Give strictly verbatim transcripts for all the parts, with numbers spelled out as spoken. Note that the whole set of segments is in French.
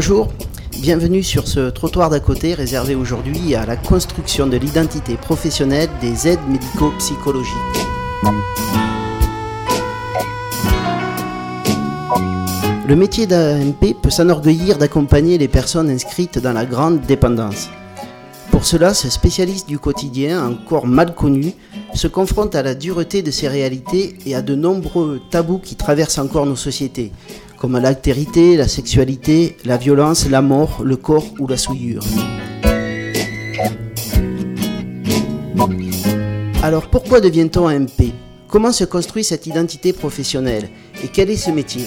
Bonjour, bienvenue sur ce trottoir d'à côté réservé aujourd'hui à la construction de l'identité professionnelle des aides médico-psychologiques. Le métier d'A M P peut s'enorgueillir d'accompagner les personnes inscrites dans la grande dépendance. Pour cela, ce spécialiste du quotidien, encore mal connu, se confronte à la dureté de ces réalités et à de nombreux tabous qui traversent encore nos sociétés, comme l'altérité, la sexualité, la violence, la mort, le corps ou la souillure. Alors pourquoi devient-on A M P ? Comment se construit cette identité professionnelle ? Et quel est ce métier ?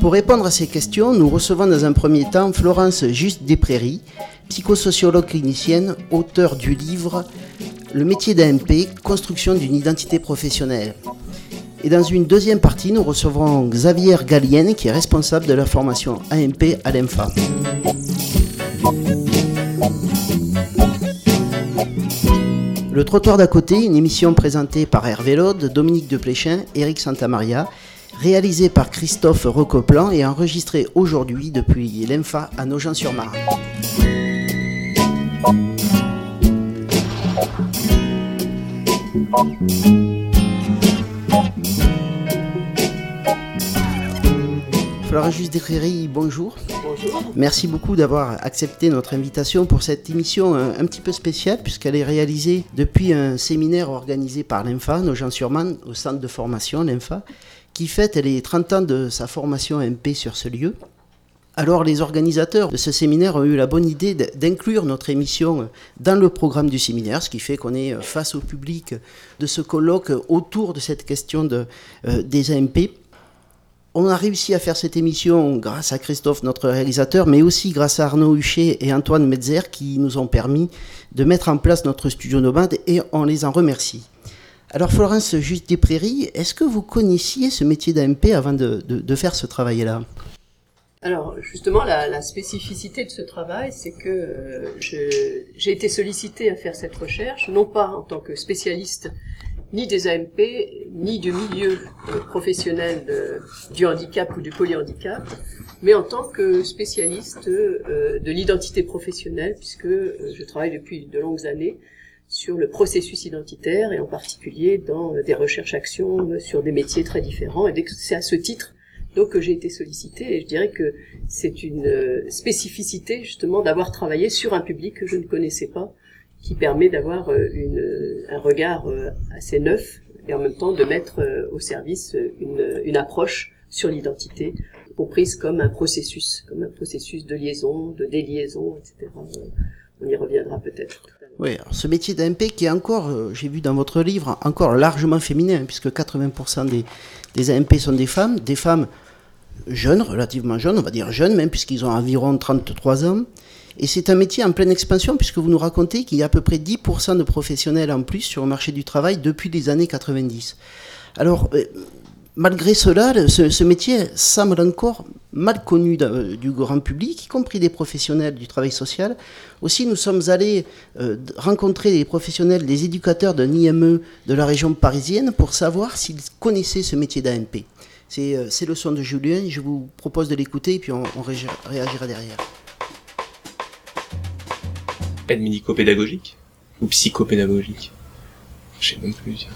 Pour répondre à ces questions, nous recevons dans un premier temps Florence Giust-Desprairies, psychosociologue clinicienne, auteure du livre Le métier d'A M P, construction d'une identité professionnelle. Et dans une deuxième partie, nous recevrons Xavier Gallienne, qui est responsable de la formation A M P à l'E M F A. Le trottoir d'à côté, une émission présentée par Hervé Lode, Dominique Depléchin, Eric Santamaria, réalisée par Christophe Rocoplan et enregistrée aujourd'hui depuis l'E M F A à Nogent-sur-Marne. Florence Giust-Desprairies, bonjour. Bonjour. Merci beaucoup d'avoir accepté notre invitation pour cette émission un, un petit peu spéciale, puisqu'elle est réalisée depuis un séminaire organisé par l'E M F A, Nogent-sur-Marne, au centre de formation l'E M F A, qui fête les trente ans de sa formation A M P sur ce lieu. Alors les organisateurs de ce séminaire ont eu la bonne idée d'inclure notre émission dans le programme du séminaire, ce qui fait qu'on est face au public de ce colloque autour de cette question de, euh, des A M P. On a réussi à faire cette émission grâce à Christophe, notre réalisateur, mais aussi grâce à Arnaud Huchet et Antoine Metzer qui nous ont permis de mettre en place notre studio nomade et on les en remercie. Alors Florence Giust-Desprairies, est-ce que vous connaissiez ce métier d'A M P avant de, de, de faire ce travail-là ? Alors justement, la, la spécificité de ce travail, c'est que euh, je, j'ai été sollicitée à faire cette recherche, non pas en tant que spécialiste ni des A M P, ni du milieu euh, professionnel de, du handicap ou du polyhandicap, mais en tant que spécialiste euh, de l'identité professionnelle, puisque euh, je travaille depuis de longues années sur le processus identitaire, et en particulier dans euh, des recherches-actions euh, sur des métiers très différents, et c'est à ce titre donc j'ai été sollicitée et je dirais que c'est une spécificité justement d'avoir travaillé sur un public que je ne connaissais pas, qui permet d'avoir une, un regard assez neuf et en même temps de mettre au service une, une approche sur l'identité, comprise comme un processus, comme un processus de liaison, de déliaison, et cetera. On y reviendra peut-être. Oui, alors ce métier d'A M P qui est encore, j'ai vu dans votre livre, encore largement féminin, puisque quatre-vingts pour cent des, des A M P sont des femmes, des femmes jeunes, relativement jeunes, on va dire jeunes même, puisqu'ils ont environ trente-trois ans. Et c'est un métier en pleine expansion, puisque vous nous racontez qu'il y a à peu près dix pour cent de professionnels en plus sur le marché du travail depuis les années quatre-vingt-dix. Alors, malgré cela, ce, ce métier semble encore mal connu du grand public, y compris des professionnels du travail social. Aussi, nous sommes allés euh, rencontrer des professionnels, des éducateurs d'un I M E de la région parisienne pour savoir s'ils connaissaient ce métier d'A M P. C'est, euh, c'est le son de Julien, je vous propose de l'écouter et puis on, on ré- réagira derrière. Aide médico-pédagogique ou psychopédagogique ? Je ne sais même plus.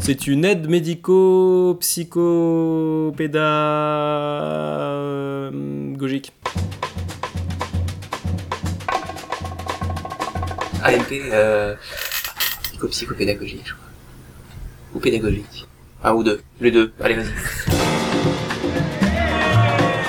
C'est une aide médico-psycho-pédagogique. A M P, euh, psycho-psycho-pédagogique, je crois. Ou pédagogique. Un ou deux. Les deux. Allez, vas-y.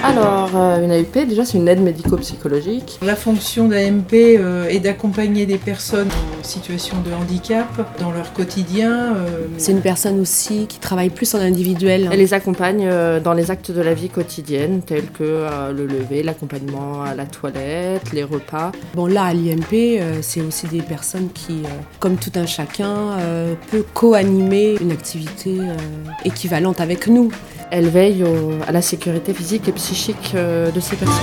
Alors, une A U P, déjà, c'est une aide médico-psychologique. La fonction d'A M P euh, est d'accompagner des personnes en situation de handicap dans leur quotidien. Euh... C'est une personne aussi qui travaille plus en individuel. Elle les accompagne euh, dans les actes de la vie quotidienne, tels que euh, le lever, l'accompagnement à la toilette, les repas. Bon, là, à l'I M P, euh, c'est aussi des personnes qui, euh, comme tout un chacun, euh, peut co-animer une activité euh, équivalente avec nous. Elle veille au, à la sécurité physique et psychologique. Psychique de ces personnes.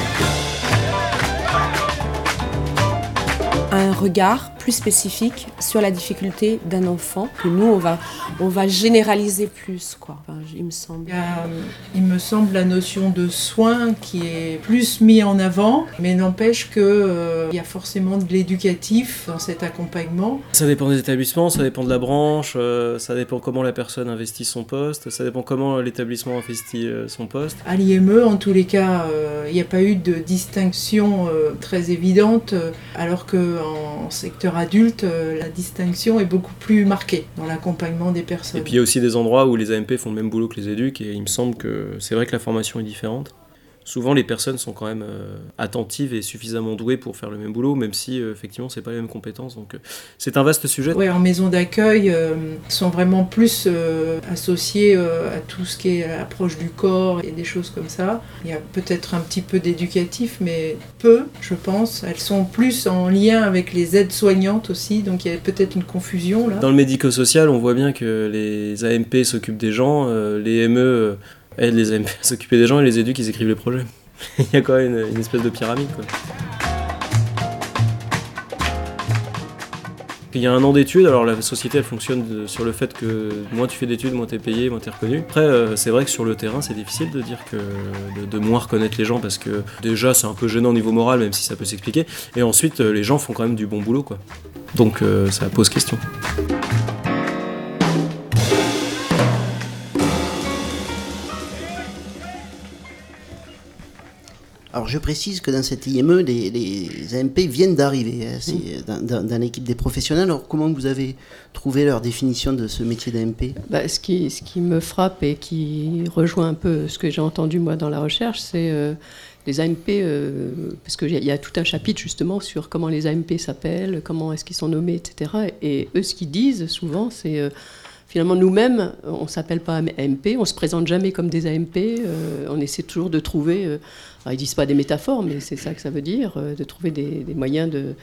Un regard plus spécifique sur la difficulté d'un enfant que nous, on va, on va généraliser plus, quoi. Enfin, il me semble. Il me semble la notion de soin qui est plus mise en avant, mais n'empêche qu'il euh, y a forcément de l'éducatif dans cet accompagnement. Ça dépend des établissements, ça dépend de la branche, euh, ça dépend comment la personne investit son poste, ça dépend comment l'établissement investit euh, son poste. À l'I M E, en tous les cas, il euh, n'y a pas eu de distinction euh, très évidente, euh, alors qu'en secteur adulte, euh, la distinction est beaucoup plus marquée dans l'accompagnement des personnes. Et puis il y a aussi des endroits où les A M P font le même boulot que les éducs, et il me semble que c'est vrai que la formation est différente. Souvent, les personnes sont quand même euh, attentives et suffisamment douées pour faire le même boulot, même si, euh, effectivement, c'est pas les mêmes compétences. Donc, euh, c'est un vaste sujet. Oui, en maison d'accueil, euh, sont vraiment plus euh, associés euh, à tout ce qui est l'approche du corps et des choses comme ça. Il y a peut-être un petit peu d'éducatif, mais peu, je pense. Elles sont plus en lien avec les aides-soignantes aussi, donc il y a peut-être une confusion, là. Dans le médico-social, on voit bien que les A M P s'occupent des gens, euh, les M E... Euh, aide les A M P à s'occuper des gens et les éduquent, ils écrivent les projets. Il y a quand même une, une espèce de pyramide, quoi. Il y a un an d'études, alors la société elle fonctionne de, sur le fait que moins tu fais d'études, moins t'es payé, moins t'es reconnu. Après, euh, c'est vrai que sur le terrain, c'est difficile de dire que de, de moins reconnaître les gens parce que déjà c'est un peu gênant au niveau moral, même si ça peut s'expliquer. Et ensuite, les gens font quand même du bon boulot, quoi. Donc euh, ça pose question. Alors je précise que dans cette I M E, les, les A M P viennent d'arriver, hein, c'est dans, dans, dans l'équipe des professionnels. Alors comment vous avez trouvé leur définition de ce métier d'A M P ? bah, ce, qui, ce qui me frappe et qui rejoint un peu ce que j'ai entendu moi dans la recherche, c'est euh, les A M P, euh, parce qu'il y, y a tout un chapitre justement sur comment les A M P s'appellent, comment est-ce qu'ils sont nommés, et cetera. Et eux, ce qu'ils disent souvent, c'est... Euh, Finalement, nous-mêmes, on ne s'appelle pas A M P, on ne se présente jamais comme des A M P, euh, on essaie toujours de trouver, euh, alors ils ne disent pas des métaphores, mais c'est ça que ça veut dire, euh, de trouver des, des moyens de,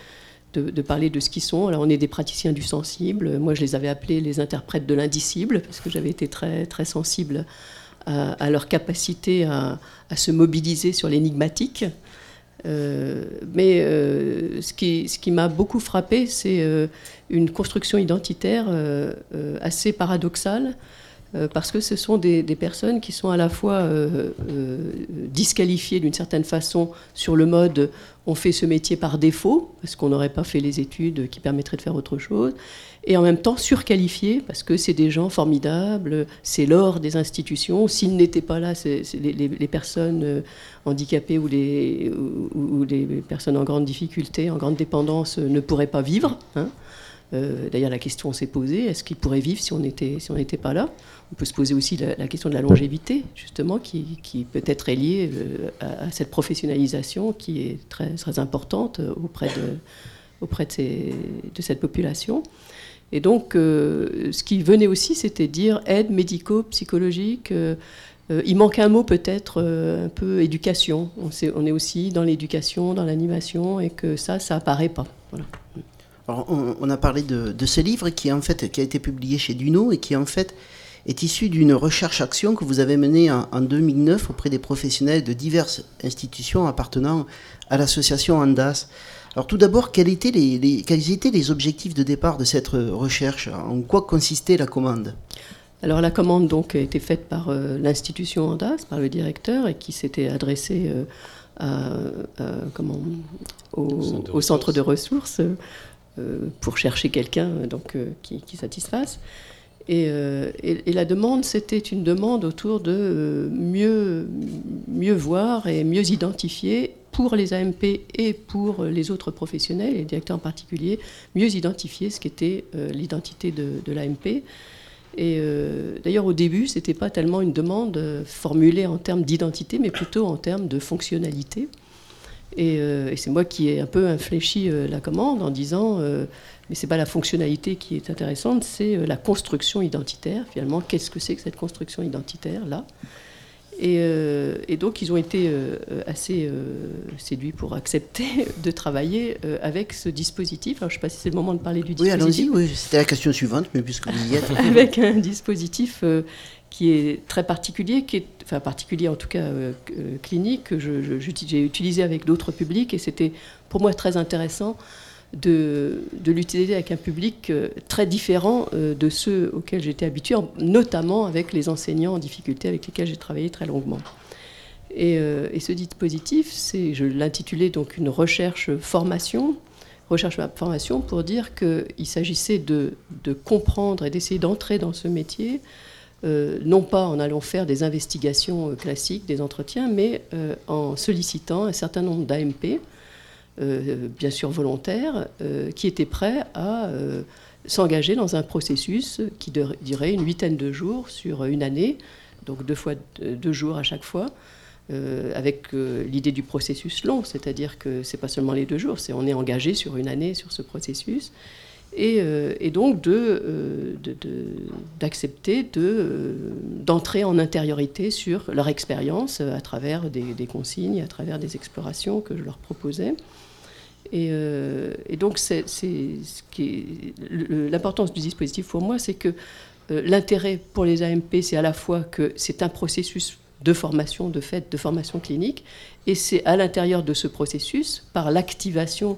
de, de parler de ce qu'ils sont. Alors on est des praticiens du sensible, moi je les avais appelés les interprètes de l'indicible, parce que j'avais été très, très sensible à, à leur capacité à, à se mobiliser sur l'énigmatique. Euh, mais euh, ce qui, ce qui m'a beaucoup frappée, c'est euh, une construction identitaire euh, euh, assez paradoxale, euh, parce que ce sont des, des personnes qui sont à la fois euh, euh, disqualifiées d'une certaine façon sur le mode « on fait ce métier par défaut », parce qu'on n'aurait pas fait les études qui permettraient de faire autre chose, et en même temps surqualifiées, parce que c'est des gens formidables, c'est l'or des institutions, s'ils n'étaient pas là, c'est, c'est les, les, les personnes... Euh, handicapés ou les, ou, ou les personnes en grande difficulté, en grande dépendance, ne pourraient pas vivre. Hein. Euh, d'ailleurs, la question s'est posée, est-ce qu'ils pourraient vivre si on n'était si on n'était pas là ? On peut se poser aussi la, la question de la longévité, justement, qui, qui peut-être est liée à, à cette professionnalisation qui est très, très importante auprès de, auprès de, ces, de cette population. Et donc, euh, ce qui venait aussi, c'était dire aide médico-psychologique, euh, Euh, il manque un mot peut-être, euh, un peu éducation. On, sait, on est aussi dans l'éducation, dans l'animation, et que ça, ça apparaît pas. Voilà. Alors, on, on a parlé de, de ce livre qui, en fait, qui a été publié chez Dunod et qui en fait est issu d'une recherche-action que vous avez menée en, en deux mille neuf auprès des professionnels de diverses institutions appartenant à l'association Andas. Alors tout d'abord, quels étaient les, les, quels étaient les objectifs de départ de cette recherche ? En quoi consistait la commande ? Alors la commande donc a été faite par euh, l'institution Andas, par le directeur, et qui s'était adressée euh, à, à, comment, au, centre au centre de ressources euh, pour chercher quelqu'un donc, euh, qui, qui satisfasse. Et, euh, et, et la demande, c'était une demande autour de euh, mieux, mieux voir et mieux identifier pour les A M P et pour les autres professionnels, et les directeurs en particulier, mieux identifier ce qu'était euh, l'identité de, de l'A M P. Et euh, d'ailleurs, au début, ce n'était pas tellement une demande formulée en termes d'identité, mais plutôt en termes de fonctionnalité. Et, euh, et c'est moi qui ai un peu infléchi euh, la commande en disant euh, « mais ce n'est pas la fonctionnalité qui est intéressante, c'est euh, la construction identitaire. Finalement, qu'est-ce que c'est que cette construction identitaire-là » et, euh, et donc, ils ont été euh, assez euh, séduits pour accepter de travailler euh, avec ce dispositif. Alors, je ne sais pas si c'est le moment de parler du dispositif. Oui, allons-y. Oui, c'était la question suivante, mais puisque vous y êtes... avec un dispositif euh, qui est très particulier, qui est, enfin particulier en tout cas euh, clinique, que je, je, j'ai utilisé avec d'autres publics. Et c'était pour moi très intéressant de, de l'utiliser avec un public très différent de ceux auxquels j'étais habituée, notamment avec les enseignants en difficulté avec lesquels j'ai travaillé très longuement. Et, et ce dispositif, c'est, je l'intitulais donc une recherche-formation, recherche-formation pour dire qu'il s'agissait de, de comprendre et d'essayer d'entrer dans ce métier, euh, non pas en allant faire des investigations classiques, des entretiens, mais euh, en sollicitant un certain nombre d'A M P, euh, bien sûr volontaires, euh, qui étaient prêts à euh, s'engager dans un processus qui durait une huitaine de jours sur une année, donc deux fois deux jours à chaque fois, Euh, avec euh, l'idée du processus long, c'est-à-dire que ce n'est pas seulement les deux jours, c'est on est engagé sur une année sur ce processus, et, euh, et donc de, euh, de, de, d'accepter de, euh, d'entrer en intériorité sur leur expérience à travers des, des consignes, à travers des explorations que je leur proposais. Et, euh, et donc c'est, c'est ce qui est, le, l'importance du dispositif pour moi, c'est que euh, l'intérêt pour les A M P, c'est à la fois que c'est un processus de formation, de fait, de formation clinique. Et c'est à l'intérieur de ce processus, par l'activation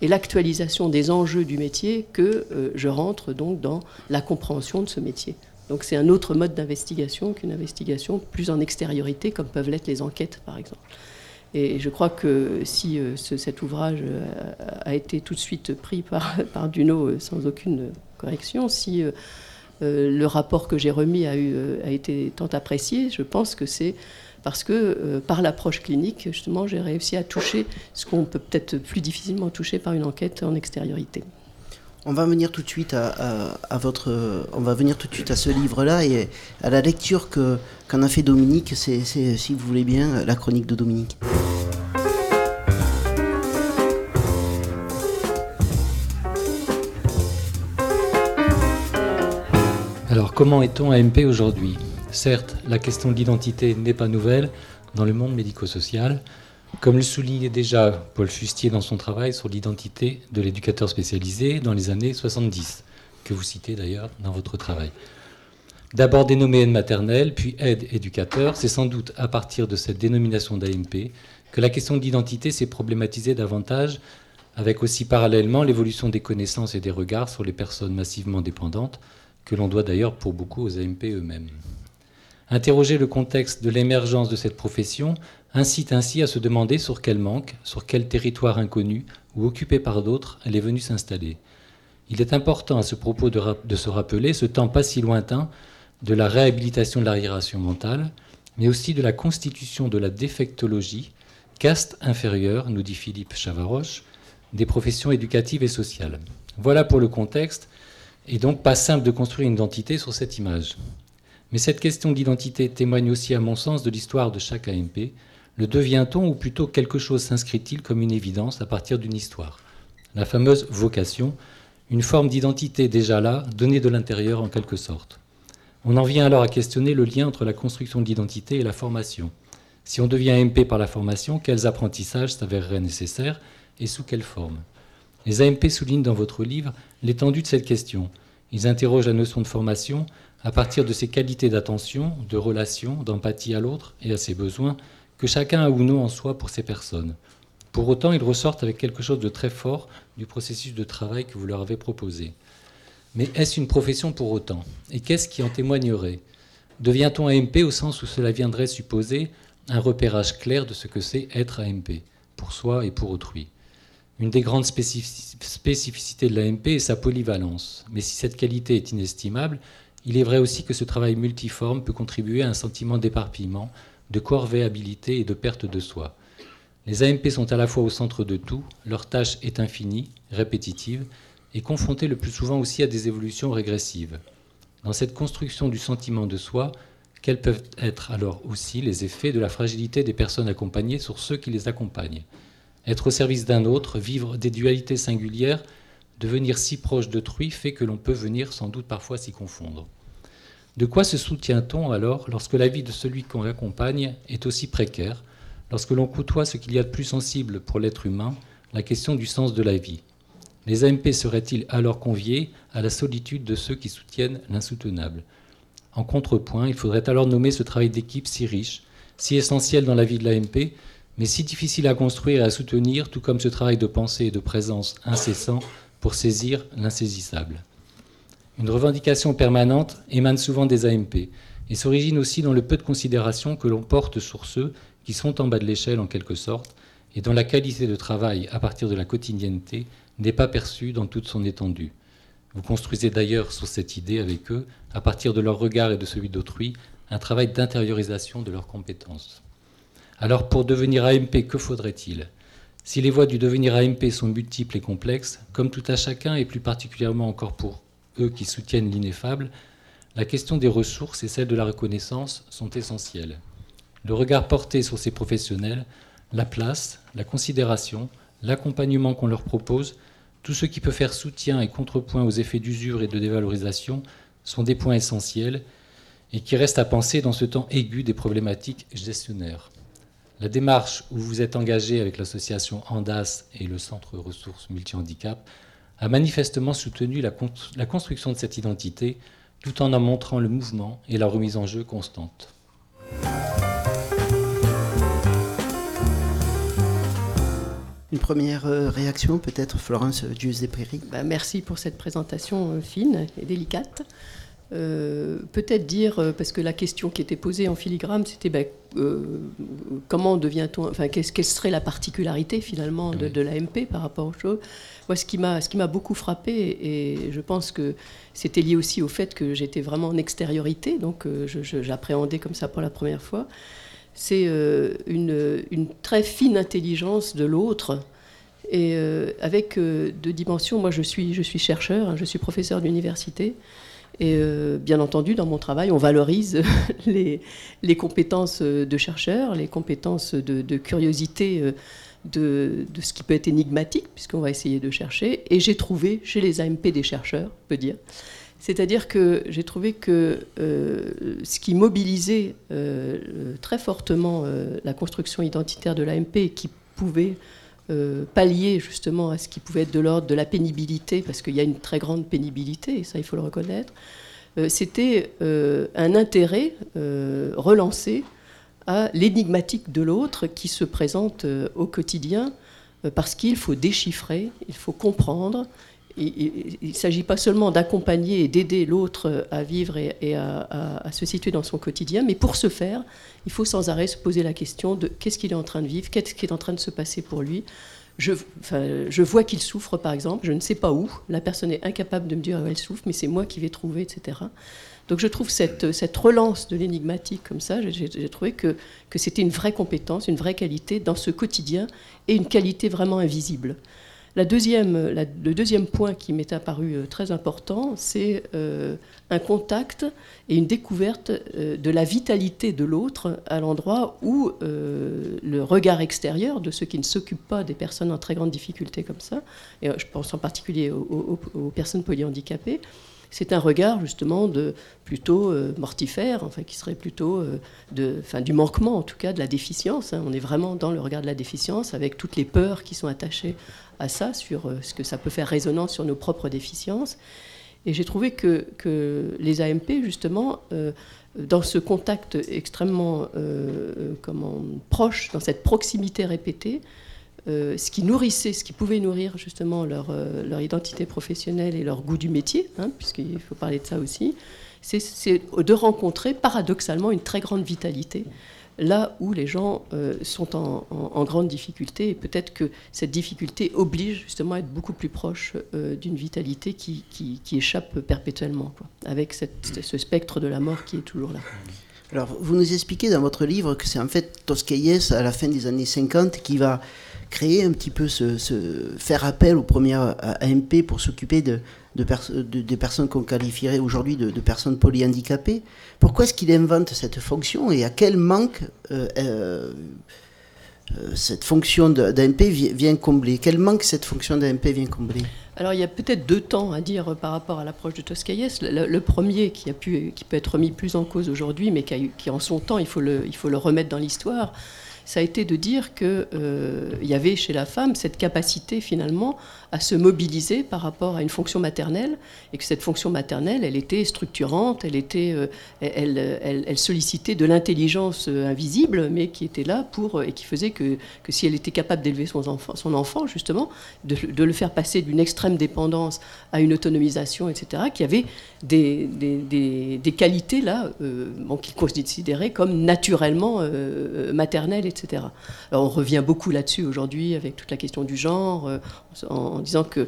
et l'actualisation des enjeux du métier, que euh, je rentre donc dans la compréhension de ce métier. Donc c'est un autre mode d'investigation qu'une investigation plus en extériorité, comme peuvent l'être les enquêtes, par exemple. Et je crois que si euh, ce, cet ouvrage a, a été tout de suite pris par, par Dunod sans aucune correction, si... Euh, Euh, le rapport que j'ai remis a, eu, euh, a été tant apprécié, je pense que c'est parce que, euh, par l'approche clinique, justement, j'ai réussi à toucher ce qu'on peut peut-être plus difficilement toucher par une enquête en extériorité. On va venir tout de suite à, à, à, votre, on va venir tout de suite à ce livre-là et à la lecture que, qu'en a fait Dominique, c'est, c'est, si vous voulez bien, la chronique de Dominique. Alors, comment est-on A M P aujourd'hui ? Certes, la question de l'identité n'est pas nouvelle dans le monde médico-social, comme le soulignait déjà Paul Fustier dans son travail sur l'identité de l'éducateur spécialisé dans les années soixante-dix, que vous citez d'ailleurs dans votre travail. D'abord dénommée aide maternelle, puis aide éducateur, c'est sans doute à partir de cette dénomination d'A M P que la question de l'identité s'est problématisée davantage, avec aussi parallèlement l'évolution des connaissances et des regards sur les personnes massivement dépendantes, que l'on doit d'ailleurs pour beaucoup aux A M P eux-mêmes. Interroger le contexte de l'émergence de cette profession incite ainsi à se demander sur quel manque, sur quel territoire inconnu ou occupé par d'autres elle est venue s'installer. Il est important à ce propos de, rap- de se rappeler ce temps pas si lointain de la réhabilitation de l'arriération mentale, mais aussi de la constitution de la défectologie, caste inférieure, nous dit Philippe Chavaroche, des professions éducatives et sociales. Voilà pour le contexte. Et donc pas simple de construire une identité sur cette image. Mais cette question d'identité témoigne aussi à mon sens de l'histoire de chaque A M P. Le devient-on ou plutôt quelque chose s'inscrit-il comme une évidence à partir d'une histoire ? La fameuse vocation, une forme d'identité déjà là, donnée de l'intérieur en quelque sorte. On en vient alors à questionner le lien entre la construction de l'identité et la formation. Si on devient A M P par la formation, quels apprentissages s'avéreraient nécessaires et sous quelle forme ? Les A M P soulignent dans votre livre l'étendue de cette question. Ils interrogent la notion de formation à partir de ses qualités d'attention, de relation, d'empathie à l'autre et à ses besoins, que chacun a ou non en soi pour ces personnes. Pour autant, ils ressortent avec quelque chose de très fort du processus de travail que vous leur avez proposé. Mais est-ce une profession pour autant ? Et qu'est-ce qui en témoignerait ? Devient-on A M P au sens où cela viendrait supposer un repérage clair de ce que c'est être A M P, pour soi et pour autrui ? Une des grandes spécificités de l'A M P est sa polyvalence. Mais si cette qualité est inestimable, il est vrai aussi que ce travail multiforme peut contribuer à un sentiment d'éparpillement, de corvéabilité et de perte de soi. Les A M P sont à la fois au centre de tout, leur tâche est infinie, répétitive, et confrontée le plus souvent aussi à des évolutions régressives. Dans cette construction du sentiment de soi, quels peuvent être alors aussi les effets de la fragilité des personnes accompagnées sur ceux qui les accompagnent ? Être au service d'un autre, vivre des dualités singulières, devenir si proche d'autrui fait que l'on peut venir sans doute parfois s'y confondre. De quoi se soutient-on alors lorsque la vie de celui qu'on accompagne est aussi précaire, lorsque l'on côtoie ce qu'il y a de plus sensible pour l'être humain, la question du sens de la vie ? Les A M P seraient-ils alors conviés à la solitude de ceux qui soutiennent l'insoutenable ? En contrepoint, il faudrait alors nommer ce travail d'équipe si riche, si essentiel dans la vie de l'A M P, mais si difficile à construire et à soutenir, tout comme ce travail de pensée et de présence incessant pour saisir l'insaisissable. Une revendication permanente émane souvent des A M P et s'origine aussi dans le peu de considération que l'on porte sur ceux qui sont en bas de l'échelle en quelque sorte et dont la qualité de travail à partir de la quotidienneté n'est pas perçue dans toute son étendue. Vous construisez d'ailleurs sur cette idée avec eux, à partir de leur regard et de celui d'autrui, un travail d'intériorisation de leurs compétences. Alors pour devenir A M P, que faudrait-il ? Si les voies du devenir A M P sont multiples et complexes, comme tout à chacun et plus particulièrement encore pour eux qui soutiennent l'ineffable, la question des ressources et celle de la reconnaissance sont essentielles. Le regard porté sur ces professionnels, la place, la considération, l'accompagnement qu'on leur propose, tout ce qui peut faire soutien et contrepoint aux effets d'usure et de dévalorisation sont des points essentiels et qui restent à penser dans ce temps aigu des problématiques gestionnaires. La démarche où vous êtes engagé avec l'association Andas et le Centre Ressources Multihandicap a manifestement soutenu la, con- la construction de cette identité tout en en montrant le mouvement et la remise en jeu constante. Une première réaction, peut-être, Florence Giust-Desprairies. Bah, merci pour cette présentation fine et délicate. Euh, peut-être dire, parce que la question qui était posée en filigrane, c'était bah, euh, comment devient-on, enfin, quelle serait la particularité finalement de, de l'A M P par rapport aux choses. Moi, ce qui m'a, ce qui m'a beaucoup frappée, et je pense que c'était lié aussi au fait que j'étais vraiment en extériorité, donc euh, je, je, j'appréhendais comme ça pour la première fois. C'est euh, une, une très fine intelligence de l'autre et euh, avec euh, deux dimensions. Moi, je suis, je suis chercheur, hein, je suis professeur d'université et euh, bien entendu, dans mon travail, on valorise les, les compétences de chercheur, les compétences de, de curiosité de, de ce qui peut être énigmatique puisqu'on va essayer de chercher. Et j'ai trouvé chez les A M P des chercheurs, on peut dire. C'est-à-dire que j'ai trouvé que euh, ce qui mobilisait euh, très fortement euh, la construction identitaire de l'A M P et qui pouvait euh, pallier justement à ce qui pouvait être de l'ordre de la pénibilité, parce qu'il y a une très grande pénibilité, et ça il faut le reconnaître, euh, c'était euh, un intérêt euh, relancé à l'énigmatique de l'autre qui se présente euh, au quotidien euh, parce qu'il faut déchiffrer, il faut comprendre. Il ne s'agit pas seulement d'accompagner et d'aider l'autre à vivre et, et à, à, à se situer dans son quotidien, mais pour ce faire, il faut sans arrêt se poser la question de qu'est-ce qu'il est en train de vivre, qu'est-ce qui est en train de se passer pour lui. Je, enfin, je vois qu'il souffre, par exemple, je ne sais pas où, la personne est incapable de me dire où elle souffre, mais c'est moi qui vais trouver, et cetera. Donc je trouve cette, cette relance de l'énigmatique comme ça, j'ai, j'ai trouvé que, que c'était une vraie compétence, une vraie qualité dans ce quotidien et une qualité vraiment invisible. La deuxième, la, le deuxième point qui m'est apparu très important, c'est euh, un contact et une découverte euh, de la vitalité de l'autre à l'endroit où euh, le regard extérieur de ceux qui ne s'occupent pas des personnes en très grande difficulté comme ça, et je pense en particulier aux, aux, aux personnes polyhandicapées, c'est un regard justement de, plutôt euh, mortifère, enfin, qui serait plutôt euh, de, enfin, du manquement en tout cas, de la déficience. Hein. On est vraiment dans le regard de la déficience avec toutes les peurs qui sont attachées à ça, sur euh, ce que ça peut faire résonance sur nos propres déficiences. Et j'ai trouvé que, que les A M P, justement, euh, dans ce contact extrêmement euh, comment, proche, dans cette proximité répétée, Euh, ce qui nourrissait, ce qui pouvait nourrir justement leur, euh, leur identité professionnelle et leur goût du métier, hein, puisqu'il faut parler de ça aussi, c'est, c'est de rencontrer paradoxalement une très grande vitalité, là où les gens euh, sont en, en, en grande difficulté, et peut-être que cette difficulté oblige justement à être beaucoup plus proche euh, d'une vitalité qui, qui, qui échappe perpétuellement, quoi, avec cette, ce spectre de la mort qui est toujours là. Alors, vous nous expliquez dans votre livre que c'est en fait Tosquelles, à la fin des années cinquante, qui va créer un petit peu, ce, ce faire appel aux premières A M P pour s'occuper de, de, pers- de, de personnes qu'on qualifierait aujourd'hui de, de personnes polyhandicapées. Pourquoi est-ce qu'il invente cette fonction et à quel manque euh, euh, cette fonction d'A M P vient combler ? Quel manque cette fonction d'A M P vient combler ? Alors, il y a peut-être deux temps à dire par rapport à l'approche de Tosquelles. Le, le premier qui, a pu, qui peut être remis plus en cause aujourd'hui, mais qui, a, qui en son temps, il faut le, il faut le remettre dans l'histoire, ça a été de dire qu'il euh, y avait chez la femme cette capacité finalement à se mobiliser par rapport à une fonction maternelle, et que cette fonction maternelle, elle était structurante, elle, était, euh, elle, elle, elle sollicitait de l'intelligence invisible, mais qui était là pour, et qui faisait que, que si elle était capable d'élever son enfant, son enfant justement, de, de le faire passer d'une extrême dépendance à une autonomisation, et cetera, qu'il y avait des, des, des, des qualités là, euh, bon, qu'il considérait comme naturellement euh, maternelles, et cetera. Alors on revient beaucoup là-dessus aujourd'hui avec toute la question du genre, euh, en, en disant que,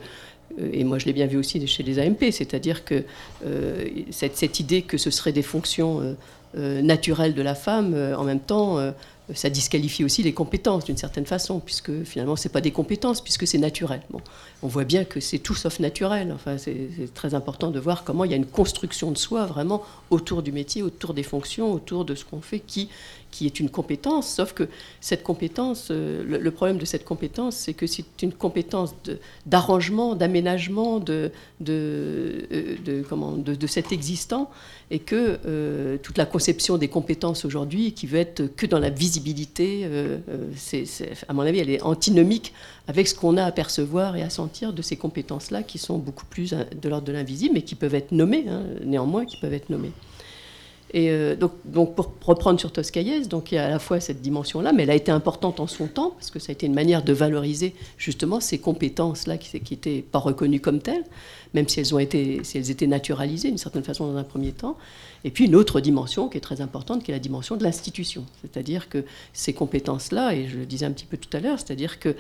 et moi je l'ai bien vu aussi chez les A M P, c'est-à-dire que euh, cette, cette idée que ce seraient des fonctions euh, euh, naturelles de la femme, euh, en même temps, euh, ça disqualifie aussi les compétences d'une certaine façon, puisque finalement c'est pas des compétences, puisque c'est naturel. Bon, on voit bien que c'est tout sauf naturel. Enfin, c'est, c'est très important de voir comment il y a une construction de soi vraiment autour du métier, autour des fonctions, autour de ce qu'on fait, qui, qui est une compétence. Sauf que cette compétence, le, le problème de cette compétence, c'est que c'est une compétence de, d'arrangement, d'aménagement de, de, de, comment, de, de cet existant, et que euh, toute la conception des compétences aujourd'hui, qui veut être que dans la visibilité, visibilité, euh, c'est, c'est, à mon avis, elle est antinomique avec ce qu'on a à percevoir et à sentir de ces compétences-là, qui sont beaucoup plus de l'ordre de l'invisible, mais qui peuvent être nommées, hein, néanmoins, qui peuvent être nommées. Et euh, donc, donc, pour reprendre sur Tosquelles, donc il y a à la fois cette dimension-là, mais elle a été importante en son temps, parce que ça a été une manière de valoriser justement ces compétences-là qui n'étaient pas reconnues comme telles, même si elles ont été, si elles étaient naturalisées d'une certaine façon dans un premier temps. Et puis une autre dimension qui est très importante, qui est la dimension de l'institution. C'est-à-dire que ces compétences-là, et je le disais un petit peu tout à l'heure, c'est-à-dire que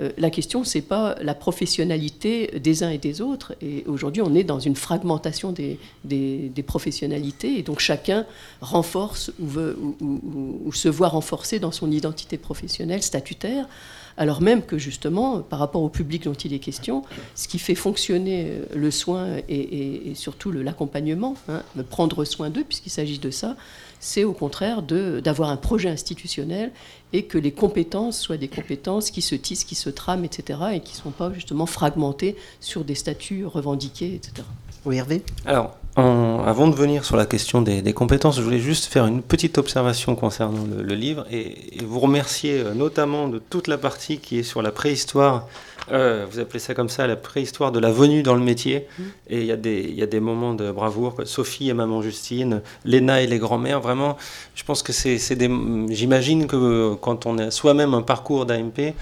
euh, la question, c'est pas la professionnalité des uns et des autres. Et aujourd'hui, on est dans une fragmentation des, des, des professionnalités, et donc chacun renforce ou, veut, ou, ou, ou se voit renforcer dans son identité professionnelle statutaire, alors même que justement, par rapport au public dont il est question, ce qui fait fonctionner le soin et, et, et surtout le, l'accompagnement, hein, prendre soin d'eux, puisqu'il s'agit de ça, c'est au contraire de, d'avoir un projet institutionnel, et que les compétences soient des compétences qui se tissent, qui se trament, et cetera, et qui ne sont pas justement fragmentées sur des statuts revendiqués, et cetera. Oui, Hervé ? Alors, en, avant de venir sur la question des, des compétences, je voulais juste faire une petite observation concernant le, le livre, et, et vous remercier notamment de toute la partie qui est sur la préhistoire, euh, vous appelez ça comme ça, la préhistoire de la venue dans le métier, mmh. Et il y, y a des moments de bravoure, quoi. Sophie et Maman Justine, Léna et les grands-mères, vraiment, je pense que c'est, c'est des... J'imagine que quand on a soi-même un parcours d'A M P,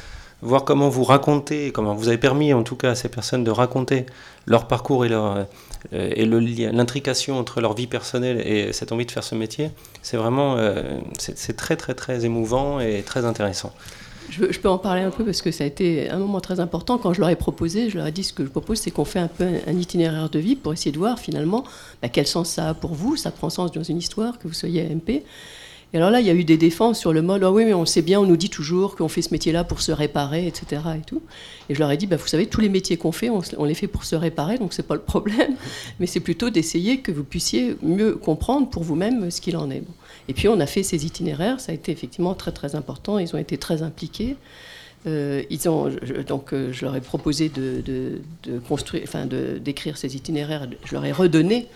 voir comment vous racontez, comment vous avez permis en tout cas à ces personnes de raconter leur parcours et, leur, et le, l'intrication entre leur vie personnelle et cette envie de faire ce métier, c'est vraiment c'est, c'est très très très émouvant et très intéressant. Je, je peux en parler un peu parce que ça a été un moment très important. Quand je leur ai proposé, je leur ai dit ce que je propose, c'est qu'on fait un peu un itinéraire de vie pour essayer de voir finalement bah, quel sens ça a pour vous, ça prend sens dans une histoire, que vous soyez A M P. Et alors là, il y a eu des défenses sur le mode « Ah oui, mais on sait bien, on nous dit toujours qu'on fait ce métier-là pour se réparer, et cetera. » et tout. Et je leur ai dit bah, « Vous savez, tous les métiers qu'on fait, on, on les fait pour se réparer, donc c'est pas le problème. Mais c'est plutôt d'essayer que vous puissiez mieux comprendre pour vous-même ce qu'il en est. Bon. » Et puis on a fait ces itinéraires, ça a été effectivement très très important, ils ont été très impliqués. Euh, ils ont, je, donc, euh, je leur ai proposé de, de, de construire, enfin, de, d'écrire ces itinéraires, je leur ai redonné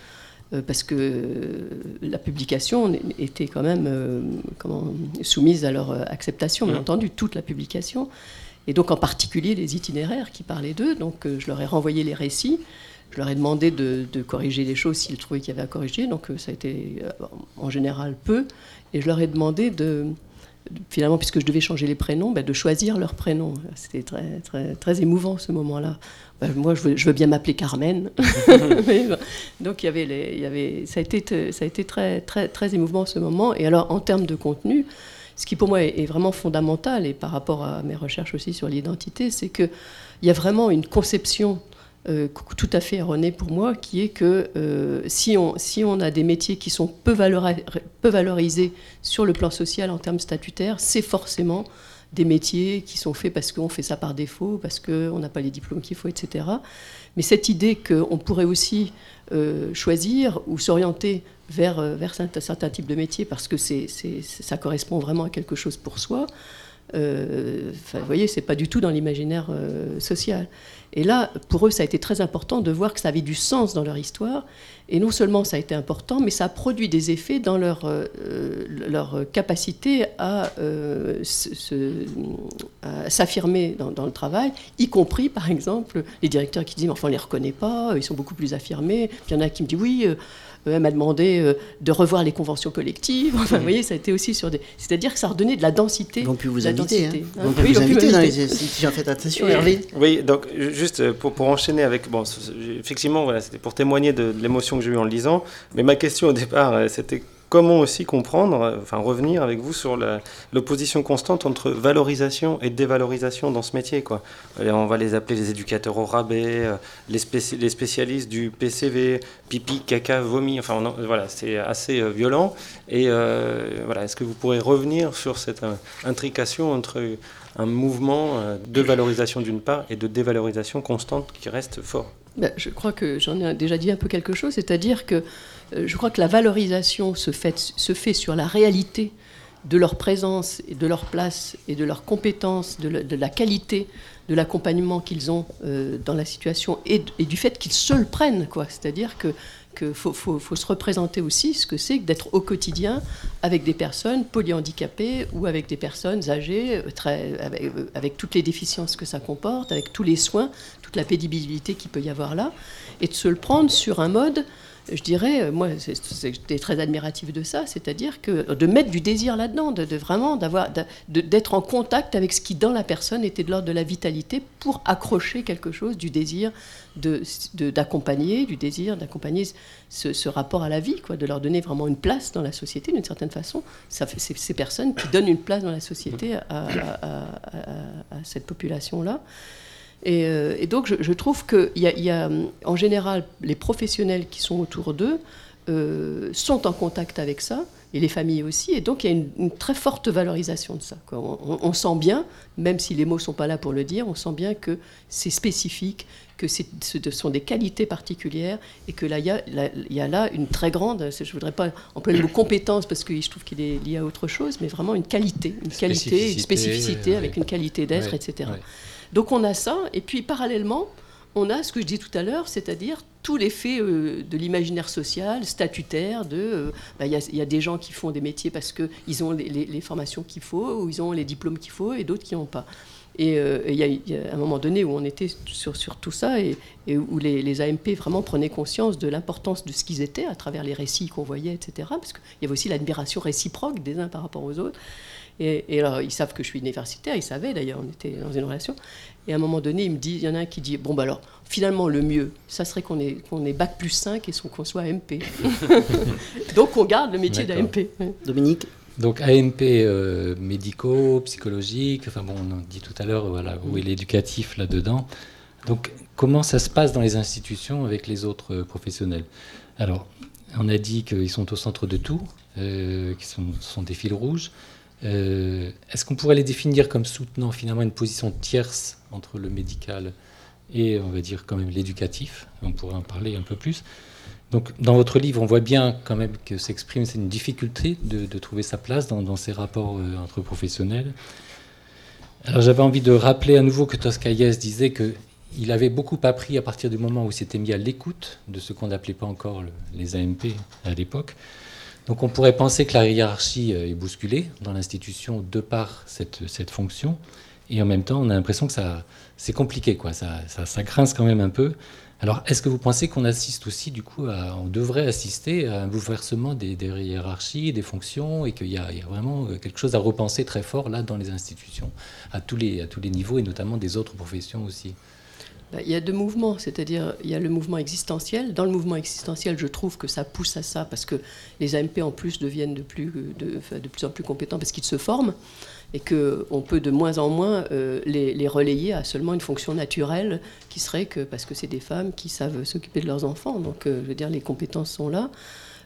parce que la publication était quand même euh, comment, soumise à leur acceptation, bien entendu, toute la publication, et donc en particulier les itinéraires qui parlaient d'eux. Donc euh, je leur ai renvoyé les récits, je leur ai demandé de, de corriger les choses s'ils trouvaient qu'il y avait à corriger, donc euh, ça a été euh, en général peu, et je leur ai demandé de... Finalement, puisque je devais changer les prénoms, ben de choisir leur prénom. C'était très, très, très émouvant, ce moment-là. Ben, moi, je veux, je veux bien m'appeler Carmen. Mais, ben, donc, il y avait les, il y avait, ça a été, ça a été très, très, très émouvant, ce moment. Et alors, en termes de contenu, ce qui, pour moi, est vraiment fondamental, et par rapport à mes recherches aussi sur l'identité, c'est qu'il y a vraiment une conception euh, tout à fait erronée pour moi, qui est que euh, si, on, si on a des métiers qui sont peu valorisés, peu valorisés sur le plan social en termes statutaires, c'est forcément des métiers qui sont faits parce qu'on fait ça par défaut, parce qu'on n'a pas les diplômes qu'il faut, et cetera. Mais cette idée qu'on pourrait aussi euh, choisir ou s'orienter vers, vers un certain type de métier parce que c'est, c'est, ça correspond vraiment à quelque chose pour soi, Euh, vous voyez, c'est pas du tout dans l'imaginaire euh, social. Et là, pour eux, ça a été très important de voir que ça avait du sens dans leur histoire Et non seulement ça a été important, mais ça a produit des effets dans leur, euh, leur capacité à, euh, se, se, à s'affirmer dans, dans le travail, y compris, par exemple, les directeurs qui disent « mais enfin, on ne les reconnaît pas, ils sont beaucoup plus affirmés ». Il y en a qui me disent « oui, euh, elle m'a demandé euh, de revoir les conventions collectives ». Enfin, vous voyez, ça a été aussi sur des... C'est-à-dire que ça redonnait de la densité. Donc, plus vous invitez, hein. Hein. Donc, oui, vous donc, invitez dans les... Si j'en fais attention, Hervé. Oui, donc, juste pour, pour enchaîner avec... Bon, effectivement, voilà, c'était pour témoigner de, de l'émotion que j'ai eue en le lisant, mais ma question au départ, c'était comment aussi comprendre, enfin revenir avec vous sur la, l'opposition constante entre valorisation et dévalorisation dans ce métier, quoi. On va les appeler les éducateurs au rabais, les, spéci- les spécialistes du P C V, pipi, caca, vomi, enfin on, voilà, c'est assez violent. Et euh, voilà, est-ce que vous pourrez revenir sur cette euh, intrication entre un mouvement euh, de valorisation d'une part et de dévalorisation constante qui reste fort? Ben, je crois que j'en ai déjà dit un peu quelque chose, c'est-à-dire que euh, je crois que la valorisation se fait, se fait sur la réalité de leur présence, et de leur place et de leurs compétences, de, le, de la qualité de l'accompagnement qu'ils ont euh, dans la situation et, et du fait qu'ils se le prennent, quoi. C'est-à-dire que qu'il faut, faut, faut se représenter aussi ce que c'est que d'être au quotidien avec des personnes polyhandicapées ou avec des personnes âgées, très, avec, avec toutes les déficiences que ça comporte, avec tous les soins, toute la pénibilité qu'il peut y avoir là, et de se le prendre sur un mode, je dirais, moi c'est, c'est, j'étais très admiratif de ça, c'est-à-dire que de mettre du désir là-dedans, de, de vraiment d'avoir, de, d'être en contact avec ce qui dans la personne était de l'ordre de la vitalité pour accrocher quelque chose, du désir de, de, d'accompagner, du désir d'accompagner ce, ce rapport à la vie, quoi, de leur donner vraiment une place dans la société d'une certaine façon. Ça fait, c'est ces personnes qui donnent une place dans la société à, à, à, à, à cette population-là. Et, euh, et donc, je, je trouve qu'il y a, y a, en général, les professionnels qui sont autour d'eux euh, sont en contact avec ça, et les familles aussi, et donc il y a une, une très forte valorisation de ça, quoi. On, on sent bien, même si les mots ne sont pas là pour le dire, on sent bien que c'est spécifique, que c'est, ce sont des qualités particulières, et que là, il y a, là, il y a là une très grande, je ne voudrais pas employer le mot compétence, parce que je trouve qu'il est lié à autre chose, mais vraiment une qualité, une qualité, une spécificité, ouais, avec une qualité d'être, ouais, et cetera. Ouais. Donc on a ça, et puis parallèlement, on a ce que je dis tout à l'heure, c'est-à-dire tout l'effet euh, de l'imaginaire social, statutaire, de, euh, bah, y a, y a des gens qui font des métiers parce qu'ils ont les, les, les formations qu'il faut, ou ils ont les diplômes qu'il faut, et d'autres qui n'ont pas. Et il euh, y, y a un moment donné où on était sur, sur tout ça, et, et où les, les A M P vraiment prenaient conscience de l'importance de ce qu'ils étaient, à travers les récits qu'on voyait, et cetera, parce qu'il y avait aussi l'admiration réciproque des uns par rapport aux autres. Et, et alors, ils savent que je suis universitaire, ils savaient d'ailleurs, on était dans une relation. Et à un moment donné, il me dit, il y en a un qui dit, bon, bah alors, finalement, le mieux, ça serait qu'on ait, qu'on ait bac plus cinq et qu'on soit A M P. Donc, on garde le métier D'accord. d'A M P. Dominique ? Donc, A M P euh, médicaux, psychologiques, enfin bon, on dit tout à l'heure, voilà, où est l'éducatif là-dedans. Donc, comment ça se passe dans les institutions avec les autres euh, professionnels ? Alors, on a dit qu'ils sont au centre de tout, euh, qu'ils sont, sont des fils rouges. Euh, est-ce qu'on pourrait les définir comme soutenant finalement une position tierce entre le médical et, on va dire, quand même l'éducatif ? On pourrait en parler un peu plus. Donc, dans votre livre, on voit bien quand même que s'exprime, c'est une difficulté de, de trouver sa place dans, dans ces rapports euh, entre professionnels. Alors, j'avais envie de rappeler à nouveau que Tosquelles disait qu'il avait beaucoup appris à partir du moment où il s'était mis à l'écoute de ce qu'on n'appelait pas encore le, les A M P à l'époque. Donc on pourrait penser que la hiérarchie est bousculée dans l'institution de par cette, cette fonction, et en même temps on a l'impression que ça, c'est compliqué, quoi. Ça, ça, ça grince quand même un peu. Alors est-ce que vous pensez qu'on assiste aussi du coup, à, on devrait assister à un bouleversement des, des hiérarchies, des fonctions, et qu'il y a, il y a vraiment quelque chose à repenser très fort là dans les institutions, à tous les, à tous les niveaux et notamment des autres professions aussi ? Il y a deux mouvements, c'est-à-dire il y a le mouvement existentiel. Dans le mouvement existentiel, je trouve que ça pousse à ça, parce que les A M P en plus deviennent de plus, de, de plus en plus compétents parce qu'ils se forment, et qu'on peut de moins en moins euh, les, les relayer à seulement une fonction naturelle qui serait que, parce que c'est des femmes qui savent s'occuper de leurs enfants, donc euh, je veux dire les compétences sont là.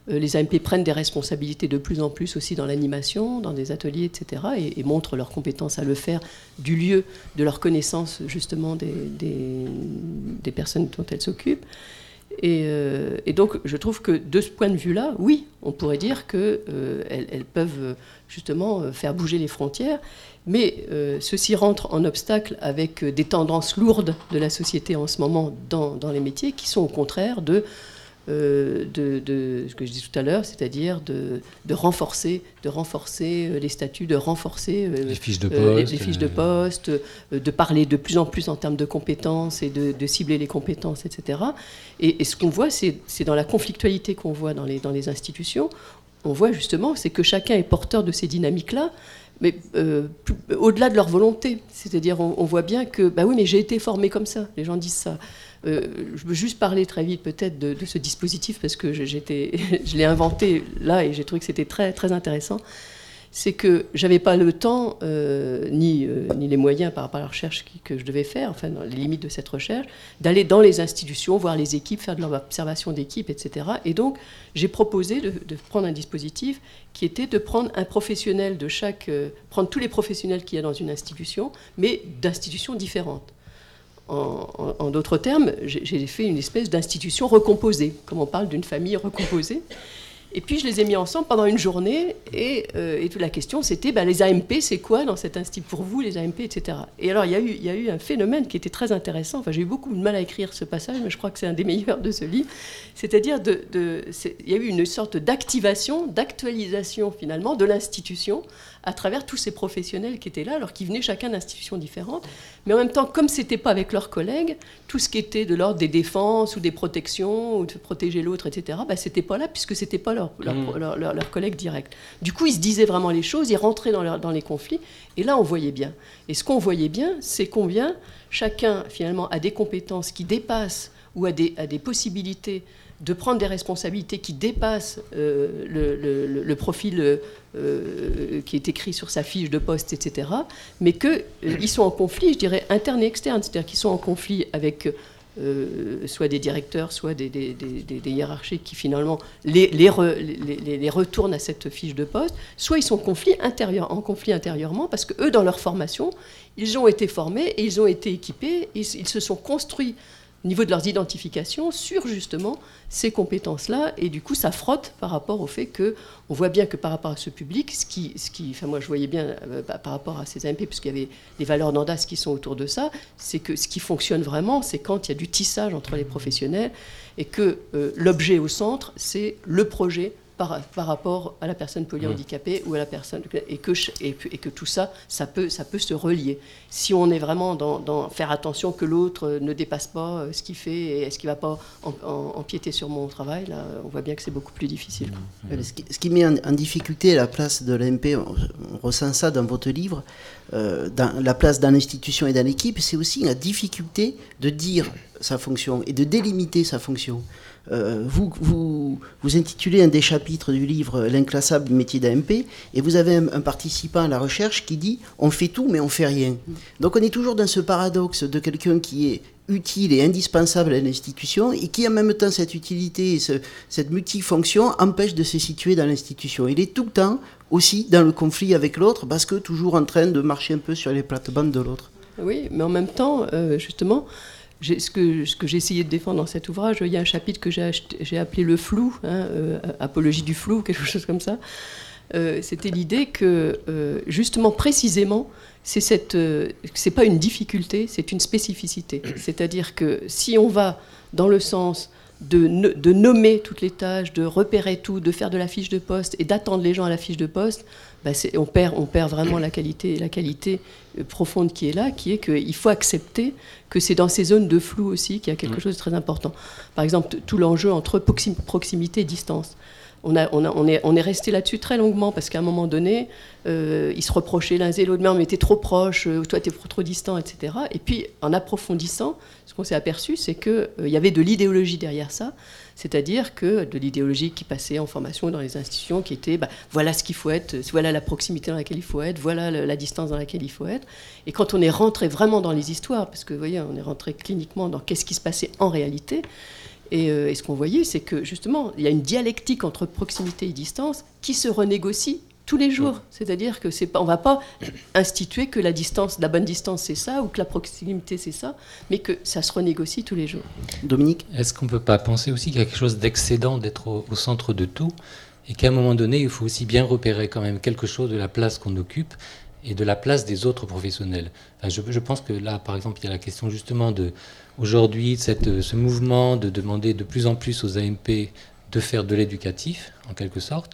Les A M P prennent des responsabilités de plus en plus aussi dans l'animation, dans des ateliers, et cetera, et, et montrent leur compétence à le faire du lieu, de leur connaissance justement des, des, des personnes dont elles s'occupent. Et, euh, et donc, je trouve que de ce point de vue-là, oui, on pourrait dire qu'elles euh, elles peuvent justement faire bouger les frontières, mais euh, ceci rentre en obstacle avec des tendances lourdes de la société en ce moment dans, dans les métiers qui sont au contraire de euh, de, de ce que je disais tout à l'heure, c'est-à-dire de, de renforcer, de renforcer les statuts, de renforcer euh, les fiches de poste, euh, les, les fiches de, poste euh, de parler de plus en plus en termes de compétences et de, de cibler les compétences, et cetera. Et, et ce qu'on voit, c'est, c'est dans la conflictualité qu'on voit dans les, dans les institutions, on voit justement, c'est que chacun est porteur de ces dynamiques-là, mais euh, plus, au-delà de leur volonté. C'est-à-dire, on, on voit bien que, bah oui, mais j'ai été formé comme ça. Les gens disent ça. Euh, je veux juste parler très vite peut-être de, de ce dispositif, parce que j'étais, je l'ai inventé là et j'ai trouvé que c'était très, très intéressant. C'est que je n'avais pas le temps euh, ni, euh, ni les moyens par rapport à la recherche qui, que je devais faire, enfin dans les limites de cette recherche, d'aller dans les institutions, voir les équipes, faire de l'observation d'équipes, et cetera. Et donc, j'ai proposé de, de prendre un dispositif qui était de prendre un professionnel de chaque... Euh, prendre tous les professionnels qu'il y a dans une institution, mais d'institutions différentes. En, en, en d'autres termes, j'ai, j'ai fait une espèce d'institution recomposée, comme on parle d'une famille recomposée. Et puis, je les ai mis ensemble pendant une journée. Et, euh, et toute la question, c'était, ben, les A M P, c'est quoi dans cette institut pour vous, les A M P, et cetera. Et alors, il y a eu, il y a eu un phénomène qui était très intéressant. Enfin, j'ai eu beaucoup de mal à écrire ce passage, mais je crois que c'est un des meilleurs de ce livre. C'est-à-dire, de, de, c'est, il y a eu une sorte d'activation, d'actualisation, finalement, de l'institution à travers tous ces professionnels qui étaient là, alors qu'ils venaient chacun d'institutions différentes. Mais en même temps, comme ce n'était pas avec leurs collègues, tout ce qui était de l'ordre des défenses ou des protections, ou de protéger l'autre, et cetera, ben, ce n'était pas là, puisque ce n'était pas là. Leurs mmh. leur, leur, leur collègues directs. Du coup, ils se disaient vraiment les choses, ils rentraient dans, leur, dans les conflits, et là, on voyait bien. Et ce qu'on voyait bien, c'est combien chacun, finalement, a des compétences qui dépassent ou a des, a des possibilités de prendre des responsabilités qui dépassent euh, le, le, le profil euh, qui est écrit sur sa fiche de poste, et cetera, mais qu'ils euh, sont en conflit, je dirais, interne et externe, c'est-à-dire qu'ils sont en conflit avec... Euh, soit des directeurs, soit des, des, des, des, des hiérarchies qui finalement les, les, re, les, les, les retournent à cette fiche de poste, soit ils sont en conflit, intérieur, en conflit intérieurement, parce qu'eux, dans leur formation, ils ont été formés et ils ont été équipés, ils, ils se sont construits au niveau de leurs identifications sur justement ces compétences-là, et du coup ça frotte par rapport au fait que on voit bien que par rapport à ce public, ce qui, ce qui enfin moi je voyais bien euh, bah, par rapport à ces A M P, puisqu'il y avait les valeurs d'Andas qui sont autour de ça, c'est que ce qui fonctionne vraiment, c'est quand il y a du tissage entre les professionnels et que euh, l'objet au centre, c'est le projet par, par rapport à la personne polyhandicapée mmh. ou à la personne, et que, et, et que tout ça, ça peut, ça peut se relier. Si on est vraiment dans, dans faire attention que l'autre ne dépasse pas ce qu'il fait et est-ce qu'il ne va pas en, en, empiéter sur mon travail, là, on voit bien que c'est beaucoup plus difficile. Mmh. Mmh. Ce, qui, ce qui met en, en difficulté la place de l'A M P, on, on ressent ça dans votre livre, euh, dans, la place dans l'institution et dans l'équipe, c'est aussi la difficulté de dire sa fonction et de délimiter sa fonction. Euh, vous, vous, vous intitulez un des chapitres du livre « L'inclassable métier d'A M P » et vous avez un, un participant à la recherche qui dit « on fait tout mais on fait rien ». Donc on est toujours dans ce paradoxe de quelqu'un qui est utile et indispensable à l'institution et qui en même temps cette utilité et ce, cette multifonction empêche de se situer dans l'institution. Il est tout le temps aussi dans le conflit avec l'autre parce que toujours en train de marcher un peu sur les plates-bandes de l'autre. Oui, mais en même temps, euh, justement... J'ai, ce, que, ce que j'ai essayé de défendre dans cet ouvrage, il y a un chapitre que j'ai, acheté, j'ai appelé le flou, hein, euh, apologie du flou, quelque chose comme ça. Euh, c'était l'idée que, euh, justement, précisément, c'est cette, euh, c'est pas une difficulté, c'est une spécificité. C'est-à-dire que si on va dans le sens de, ne, de nommer toutes les tâches, de repérer tout, de faire de la fiche de poste et d'attendre les gens à la fiche de poste, ben c'est, on, perd, on perd vraiment la qualité, la qualité profonde qui est là, qui est qu'il faut accepter que c'est dans ces zones de flou aussi qu'il y a quelque chose de très important. Par exemple, tout l'enjeu entre proximité et distance. On, a, on, a, on, est, on est resté là-dessus très longuement parce qu'à un moment donné, euh, ils se reprochaient l'un et l'autre, mais, mais t'es trop proche, euh, toi t'es trop, trop distant, et cetera. Et puis, en approfondissant, ce qu'on s'est aperçu, c'est qu'il euh, y avait de l'idéologie derrière ça, c'est-à-dire que de l'idéologie qui passait en formation dans les institutions, qui était bah, voilà ce qu'il faut être, voilà la proximité dans laquelle il faut être, voilà le, la distance dans laquelle il faut être. Et quand on est rentré vraiment dans les histoires, parce que vous voyez, on est rentré cliniquement dans qu'est-ce qui se passait en réalité. Et, euh, et ce qu'on voyait, c'est que, justement, il y a une dialectique entre proximité et distance qui se renégocie tous les jours. C'est-à-dire qu'on ne va pas instituer que la, distance, la bonne distance, c'est ça, ou que la proximité, c'est ça, mais que ça se renégocie tous les jours. Dominique ? Est-ce qu'on ne peut pas penser aussi qu'il y a quelque chose d'excédent d'être au, au centre de tout, et qu'à un moment donné, il faut aussi bien repérer quand même quelque chose de la place qu'on occupe, et de la place des autres professionnels. Enfin, je, je pense que là, par exemple, il y a la question justement de aujourd'hui, cette, ce mouvement de demander de plus en plus aux A M P de faire de l'éducatif, en quelque sorte.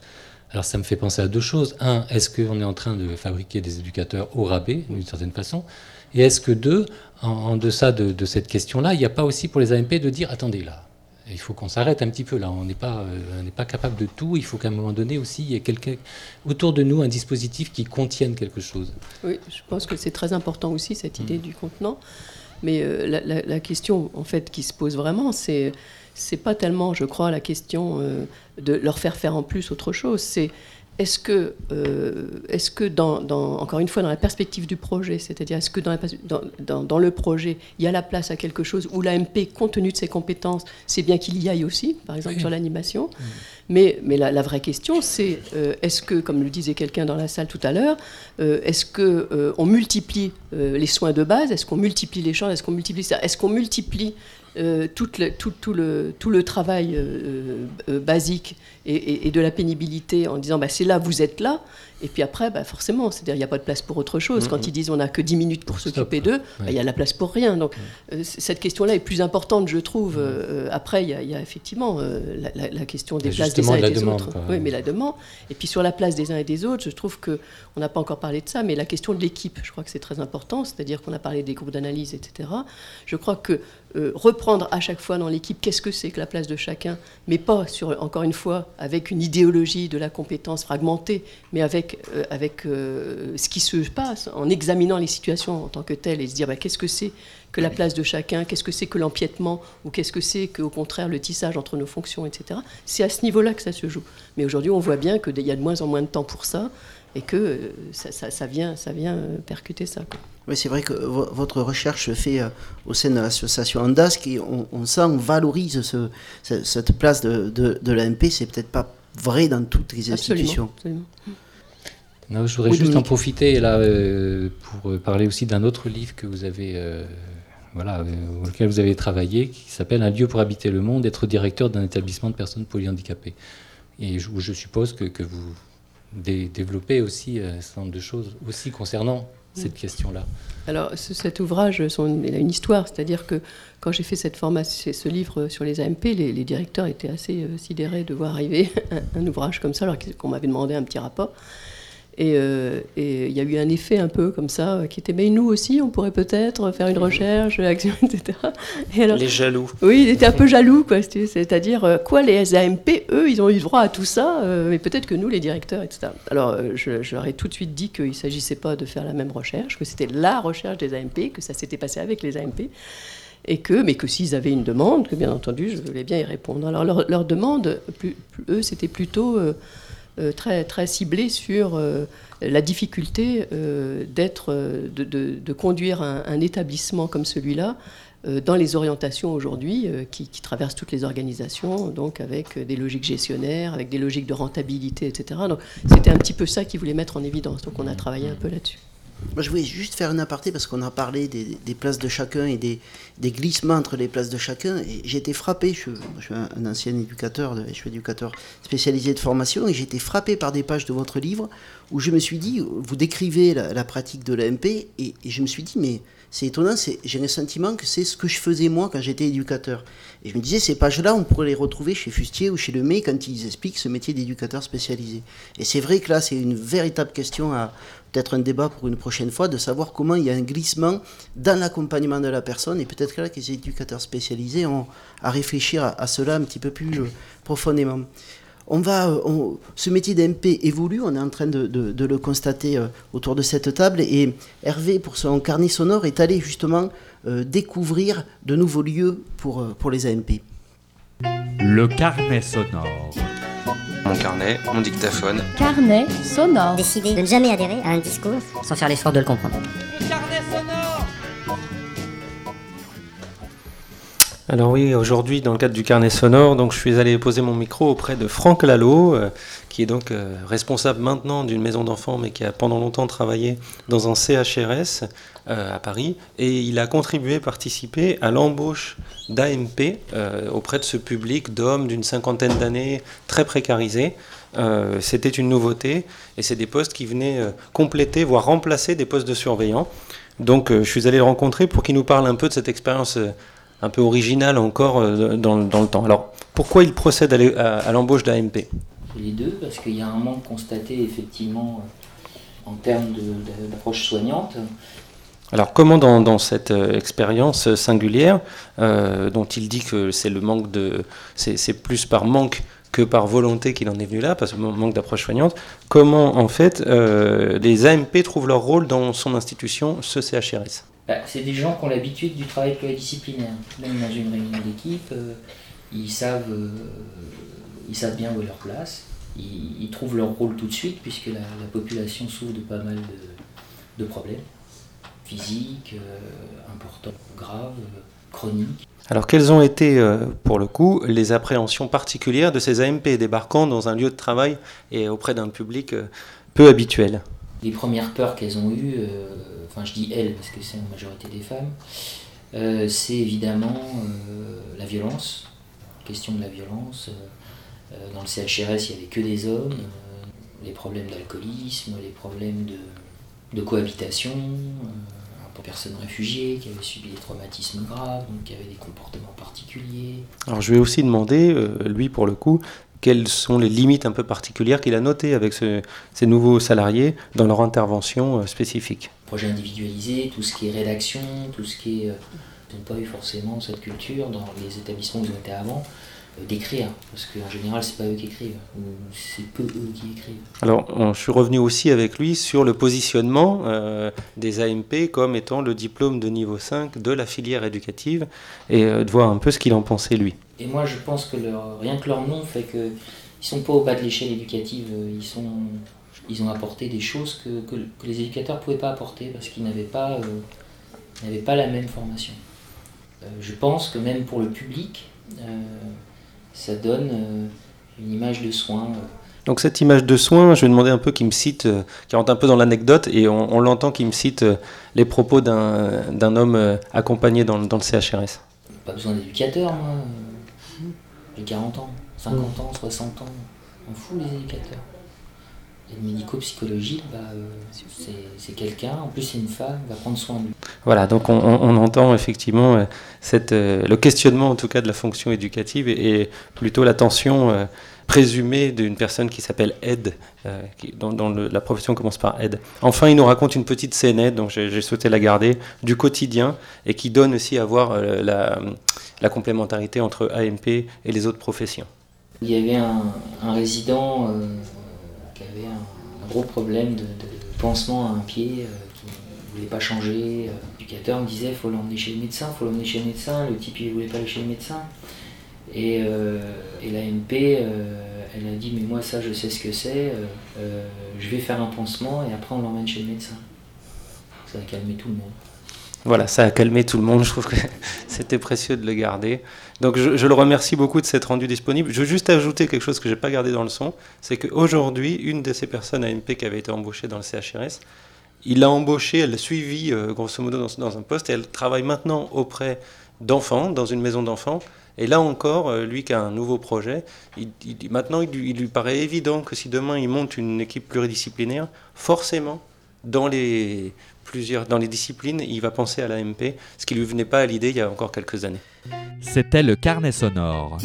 Alors ça me fait penser à deux choses. Un, est-ce qu'on est en train de fabriquer des éducateurs au rabais, d'une certaine façon ? Et est-ce que deux, en, en deçà de, de cette question-là, il n'y a pas aussi pour les A M P de dire, attendez, là, il faut qu'on s'arrête un petit peu, là, on n'est pas, on n'est pas capable de tout, il faut qu'à un moment donné aussi, il y ait quelqu'un autour de nous, un dispositif qui contienne quelque chose. Oui, je pense que c'est très important aussi, cette idée mmh. du contenant. Mais euh, la, la, la question, en fait, qui se pose vraiment, c'est, c'est pas tellement, je crois, la question euh, de leur faire faire en plus autre chose, c'est... Est-ce que, euh, est-ce que dans, dans, encore une fois, dans la perspective du projet, c'est-à-dire est-ce que dans, la, dans, dans, dans le projet, il y a la place à quelque chose où l'A M P, compte tenu de ses compétences, c'est bien qu'il y aille aussi, par exemple oui. sur l'animation. Oui. Mais, mais la, la vraie question, c'est euh, est-ce que, comme le disait quelqu'un dans la salle tout à l'heure, euh, est-ce qu'on euh, multiplie euh, les soins de base, est-ce qu'on multiplie les champs, est-ce qu'on multiplie ça, est-ce qu'on multiplie Euh, tout, le, tout, tout, le, tout le travail euh, euh, basique et, et, et de la pénibilité en disant bah, c'est là, vous êtes là, et puis après bah, forcément, c'est-à-dire il n'y a pas de place pour autre chose. Mmh. Quand ils disent on n'a que dix minutes pour s'occuper d'eux, il ouais. bah, y a la place pour rien. Donc mmh. euh, cette question-là est plus importante, je trouve. Mmh. Euh, après, il y, y a effectivement euh, la, la, la question des places des uns de et des demande, autres. Oui, mais la demande. Et puis sur la place des uns et des autres, je trouve qu'on n'a pas encore parlé de ça, mais la question de l'équipe, je crois que c'est très important, c'est-à-dire qu'on a parlé des groupes d'analyse, et cetera. Je crois que Euh, reprendre à chaque fois dans l'équipe qu'est-ce que c'est que la place de chacun, mais pas, sur, encore une fois, avec une idéologie de la compétence fragmentée, mais avec, euh, avec euh, ce qui se passe, en examinant les situations en tant que telles et se dire bah, qu'est-ce que c'est que la place de chacun, qu'est-ce que c'est que l'empiètement, ou qu'est-ce que c'est qu'au contraire le tissage entre nos fonctions, et cetera. C'est à ce niveau-là que ça se joue. Mais aujourd'hui, on voit bien qu'il y a de moins en moins de temps pour ça, et que euh, ça, ça, ça, vient, ça vient percuter ça, quoi. Oui, c'est vrai que vo- votre recherche se fait euh, au sein de l'association Andas, qui, on, on sent, on valorise ce, ce, cette place de, de, de l'A M P. C'est peut-être pas vrai dans toutes les institutions. Absolument, absolument. Non, je voudrais oui, juste Dominique. en profiter là, euh, pour parler aussi d'un autre livre que vous avez, euh, voilà, euh, auquel vous avez travaillé, qui s'appelle « Un lieu pour habiter le monde, être directeur d'un établissement de personnes polyhandicapées ». Et je, je suppose que, que vous... développer aussi un certain nombre de choses aussi concernant cette question-là. Alors, ce, cet ouvrage, son, il a une histoire, c'est-à-dire que quand j'ai fait cette formation, ce livre sur les A M P, les, les directeurs étaient assez euh, sidérés de voir arriver un, un ouvrage comme ça, alors qu'on m'avait demandé un petit rapport. Et il euh, y a eu un effet un peu comme ça, qui était, mais nous aussi, on pourrait peut-être faire une recherche, action, et cetera. Et alors, les jaloux. Oui, ils étaient un peu jaloux, quoi. C'est-à-dire, quoi, les A M P, eux, ils ont eu droit à tout ça, euh, mais peut-être que nous, les directeurs, et cetera. Alors, je, je leur ai tout de suite dit qu'il ne s'agissait pas de faire la même recherche, que c'était la recherche des A M P, que ça s'était passé avec les A M P. Et que, mais que s'ils avaient une demande, que bien entendu, je voulais bien y répondre. Alors, leur, leur demande, plus, plus, eux, c'était plutôt... Euh, Euh, très, très ciblé sur euh, la difficulté euh, d'être, euh, de, de, de conduire un, un établissement comme celui-là euh, dans les orientations aujourd'hui euh, qui, qui traversent toutes les organisations, donc avec des logiques gestionnaires, avec des logiques de rentabilité, et cetera. Donc c'était un petit peu ça qu'ils voulaient mettre en évidence, donc on a travaillé un peu là-dessus. Moi, je voulais juste faire un aparté parce qu'on a parlé des, des places de chacun et des, des glissements entre les places de chacun. Et j'ai été frappé, je, je suis un ancien éducateur, je suis éducateur spécialisé de formation, et j'ai été frappé par des pages de votre livre où je me suis dit, vous décrivez la, la pratique de l'A M P, et, et je me suis dit, mais c'est étonnant, c'est, j'ai le sentiment que c'est ce que je faisais moi quand j'étais éducateur. Et je me disais, ces pages-là, on pourrait les retrouver chez Fustier ou chez Lemay quand ils expliquent ce métier d'éducateur spécialisé. Et c'est vrai que là, c'est une véritable question à... peut-être un débat pour une prochaine fois, de savoir comment il y a un glissement dans l'accompagnement de la personne, et peut-être que là, que les éducateurs spécialisés ont à réfléchir à, à cela un petit peu plus profondément. On va, on, ce métier d'A M P évolue, on est en train de, de, de le constater autour de cette table, et Hervé, pour son carnet sonore, est allé justement euh, découvrir de nouveaux lieux pour, pour les A M P. Le carnet sonore. Mon carnet, mon dictaphone. Carnet sonore. Décider de ne jamais adhérer à un discours sans faire l'effort de le comprendre. Le carnet sonore. Alors oui, aujourd'hui, dans le cadre du carnet sonore, donc, je suis allé poser mon micro auprès de Franck Lallot, euh, qui est donc euh, responsable maintenant d'une maison d'enfants, mais qui a pendant longtemps travaillé dans un C H R S euh, à Paris. Et il a contribué, participé à l'embauche d'A M P euh, auprès de ce public d'hommes d'une cinquantaine d'années très précarisés, Euh, c'était une nouveauté et c'est des postes qui venaient euh, compléter, voire remplacer des postes de surveillants. Donc euh, je suis allé le rencontrer pour qu'il nous parle un peu de cette expérience euh, un peu originale encore euh, dans, dans le temps. Alors pourquoi il procède à, à, à l'embauche d'A M P ? Les deux, parce qu'il y a un manque constaté effectivement en termes de, de, d'approche soignante. Alors comment dans, dans cette euh, expérience singulière, euh, dont il dit que c'est le manque de, c'est, c'est plus par manque que par volonté qu'il en est venu là, parce que manque d'approche soignante, comment en fait euh, les A M P trouvent leur rôle dans son institution, ce C H R S ? Bah, c'est des gens qui ont l'habitude du travail pluridisciplinaire. Même dans une réunion d'équipe, euh, ils savent, euh, ils savent bien où est leur place. Ils, ils trouvent leur rôle tout de suite, puisque la, la population souffre de pas mal de, de problèmes. Physique, euh, important, grave, chronique. Alors quelles ont été, euh, pour le coup, les appréhensions particulières de ces A M P débarquant dans un lieu de travail et auprès d'un public euh, peu habituel ? Les premières peurs qu'elles ont eues, euh, enfin je dis elles parce que c'est la majorité des femmes, euh, c'est évidemment euh, la violence, question de la violence. Euh, dans le C H R S, il n'y avait que des hommes, euh, les problèmes d'alcoolisme, les problèmes de, de cohabitation... Euh, personnes réfugiées, qui avaient subi des traumatismes graves, donc qui avaient des comportements particuliers. Alors je vais aussi demander, euh, lui pour le coup, quelles sont les limites un peu particulières qu'il a notées avec ce, ces nouveaux salariés dans leur intervention euh, spécifique. Projet individualisé, tout ce qui est rédaction, tout ce qui est... Euh, ils n'ont pas eu forcément cette culture dans les établissements où ils étaient avant, euh, d'écrire, parce qu'en général c'est pas eux qui écrivent, ou c'est peu eux qui écrivent. Alors on, je suis revenu aussi avec lui sur le positionnement euh, des A M P comme étant le diplôme de niveau cinq de la filière éducative, et euh, de voir un peu ce qu'il en pensait lui. Et moi je pense que leur, rien que leur nom fait qu'ils ne sont pas au bas de l'échelle éducative, ils, sont, ils ont apporté des choses que, que, que les éducateurs ne pouvaient pas apporter, parce qu'ils n'avaient pas, euh, n'avaient pas la même formation. Je pense que même pour le public, euh, ça donne euh, une image de soin. Donc cette image de soin, je vais demander un peu qu'il me cite, euh, qui rentre un peu dans l'anecdote, et on, on l'entend qu'il me cite euh, les propos d'un, d'un homme euh, accompagné dans, dans le C H R S. Pas besoin d'éducateur, moi. J'ai quarante ans, cinquante ans, soixante ans. On fout les éducateurs. Et le médico-psychologique, bah, euh, c'est, c'est quelqu'un, en plus c'est une femme, va prendre soin de lui. Voilà, donc on, on entend effectivement euh, cette, euh, le questionnement en tout cas de la fonction éducative et, et plutôt la tension euh, présumée d'une personne qui s'appelle aide, euh, qui, dont, dont le, la profession commence par aide. Enfin, il nous raconte une petite scénette, donc j'ai, j'ai souhaité la garder, du quotidien et qui donne aussi à voir euh, la, la complémentarité entre A M P et les autres professions. Il y avait un, un résident... Euh, avait un gros problème de, de pansement à un pied, euh, qui ne voulait pas changer. L'éducateur me disait, il faut l'emmener chez le médecin, il faut l'emmener chez le médecin. Le type, il ne voulait pas aller chez le médecin. Et, euh, et l'A M P, euh, elle a dit, mais moi, ça, je sais ce que c'est. Euh, je vais faire un pansement et après, on l'emmène chez le médecin. Ça a calmé tout le monde. Voilà, ça a calmé tout le monde, je trouve que c'était précieux de le garder. Donc je, je le remercie beaucoup de s'être rendu disponible. Je veux juste ajouter quelque chose que je n'ai pas gardé dans le son, c'est qu'aujourd'hui, une de ces personnes A M P qui avait été embauchée dans le C H R S, il l'a embauchée, elle l'a suivie euh, grosso modo dans, dans un poste, et elle travaille maintenant auprès d'enfants, dans une maison d'enfants. Et là encore, lui qui a un nouveau projet, il, il, maintenant il, il lui paraît évident que si demain il monte une équipe pluridisciplinaire, forcément, dans les... Plusieurs, dans les disciplines, il va penser à l'A M P, ce qui ne lui venait pas à l'idée il y a encore quelques années. C'était le carnet sonore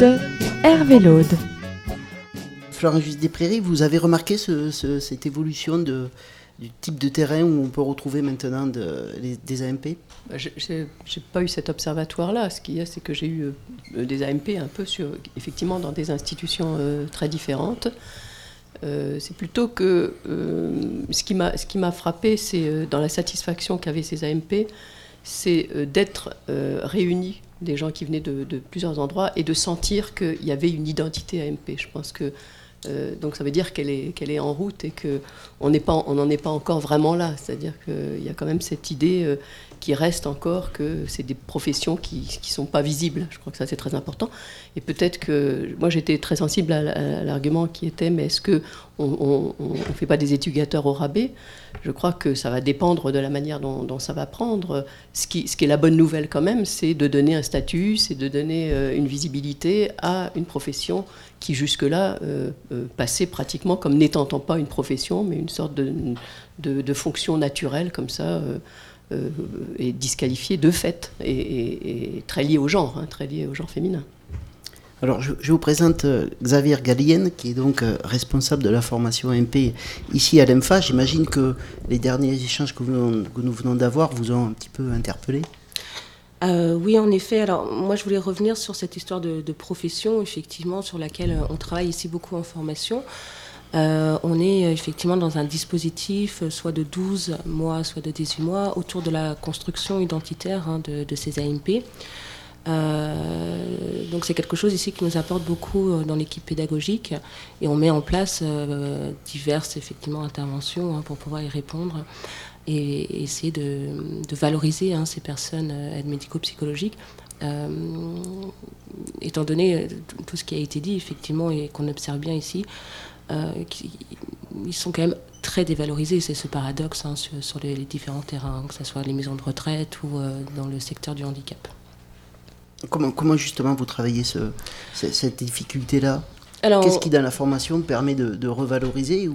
de Hervé Lode. Florence Giust-Desprairies, vous avez remarqué ce, ce, cette évolution de, du type de terrain où on peut retrouver maintenant de, les, des A M P ? Je n'ai pas eu cet observatoire-là. Ce qu'il y a, c'est que j'ai eu des A M P un peu sur, effectivement dans des institutions euh, très différentes. Euh, c'est plutôt que euh, ce qui m'a, ce qui m'a frappé, c'est euh, dans la satisfaction qu'avaient ces A M P, c'est euh, d'être euh, réunis, des gens qui venaient de, de plusieurs endroits, et de sentir qu'il y avait une identité A M P. Je pense que euh, donc ça veut dire qu'elle est, qu'elle est en route et qu'on n'est pas, on n'en est pas encore vraiment là. C'est-à-dire qu'il y a quand même cette idée euh, qui reste encore que c'est des professions qui ne sont pas visibles. Je crois que ça, c'est très important. Et peut-être que... Moi, j'étais très sensible à, à, à l'argument qui était, mais est-ce on ne fait pas des éducateurs au rabais. Je crois que ça va dépendre de la manière dont, dont ça va prendre. Ce qui, ce qui est la bonne nouvelle quand même, c'est de donner un statut, c'est de donner une visibilité à une profession qui jusque-là euh, euh, passait pratiquement comme n'étant pas une profession, mais une sorte de, de, de fonction naturelle comme ça, euh, euh, et disqualifiée de fait, et, et, et très liée au genre, hein, très liée au genre féminin. Alors, je, je vous présente euh, Xavier Gallienne, qui est donc euh, responsable de la formation A M P ici à l'E M F A. J'imagine que les derniers échanges que, vous, que nous venons d'avoir vous ont un petit peu interpellé. Euh, oui, en effet. Alors, moi, je voulais revenir sur cette histoire de, de profession, effectivement, sur laquelle on travaille ici beaucoup en formation. Euh, on est effectivement dans un dispositif, soit de douze mois, soit de dix-huit mois, autour de la construction identitaire hein, de, de ces A M P. Euh, donc c'est quelque chose ici qui nous apporte beaucoup euh, dans l'équipe pédagogique, et on met en place euh, diverses effectivement interventions hein, pour pouvoir y répondre et, et essayer de, de valoriser hein, ces personnes euh, aides médico-psychologiques. Euh, étant donné tout ce qui a été dit effectivement et qu'on observe bien ici, euh, ils sont quand même très dévalorisés, c'est ce paradoxe hein, sur, sur les, les différents terrains, hein, que ce soit les maisons de retraite ou euh, dans le secteur du handicap. Comment, comment justement vous travaillez ce, cette difficulté-là ? Alors, qu'est-ce qui, dans la formation, permet de, de revaloriser, ou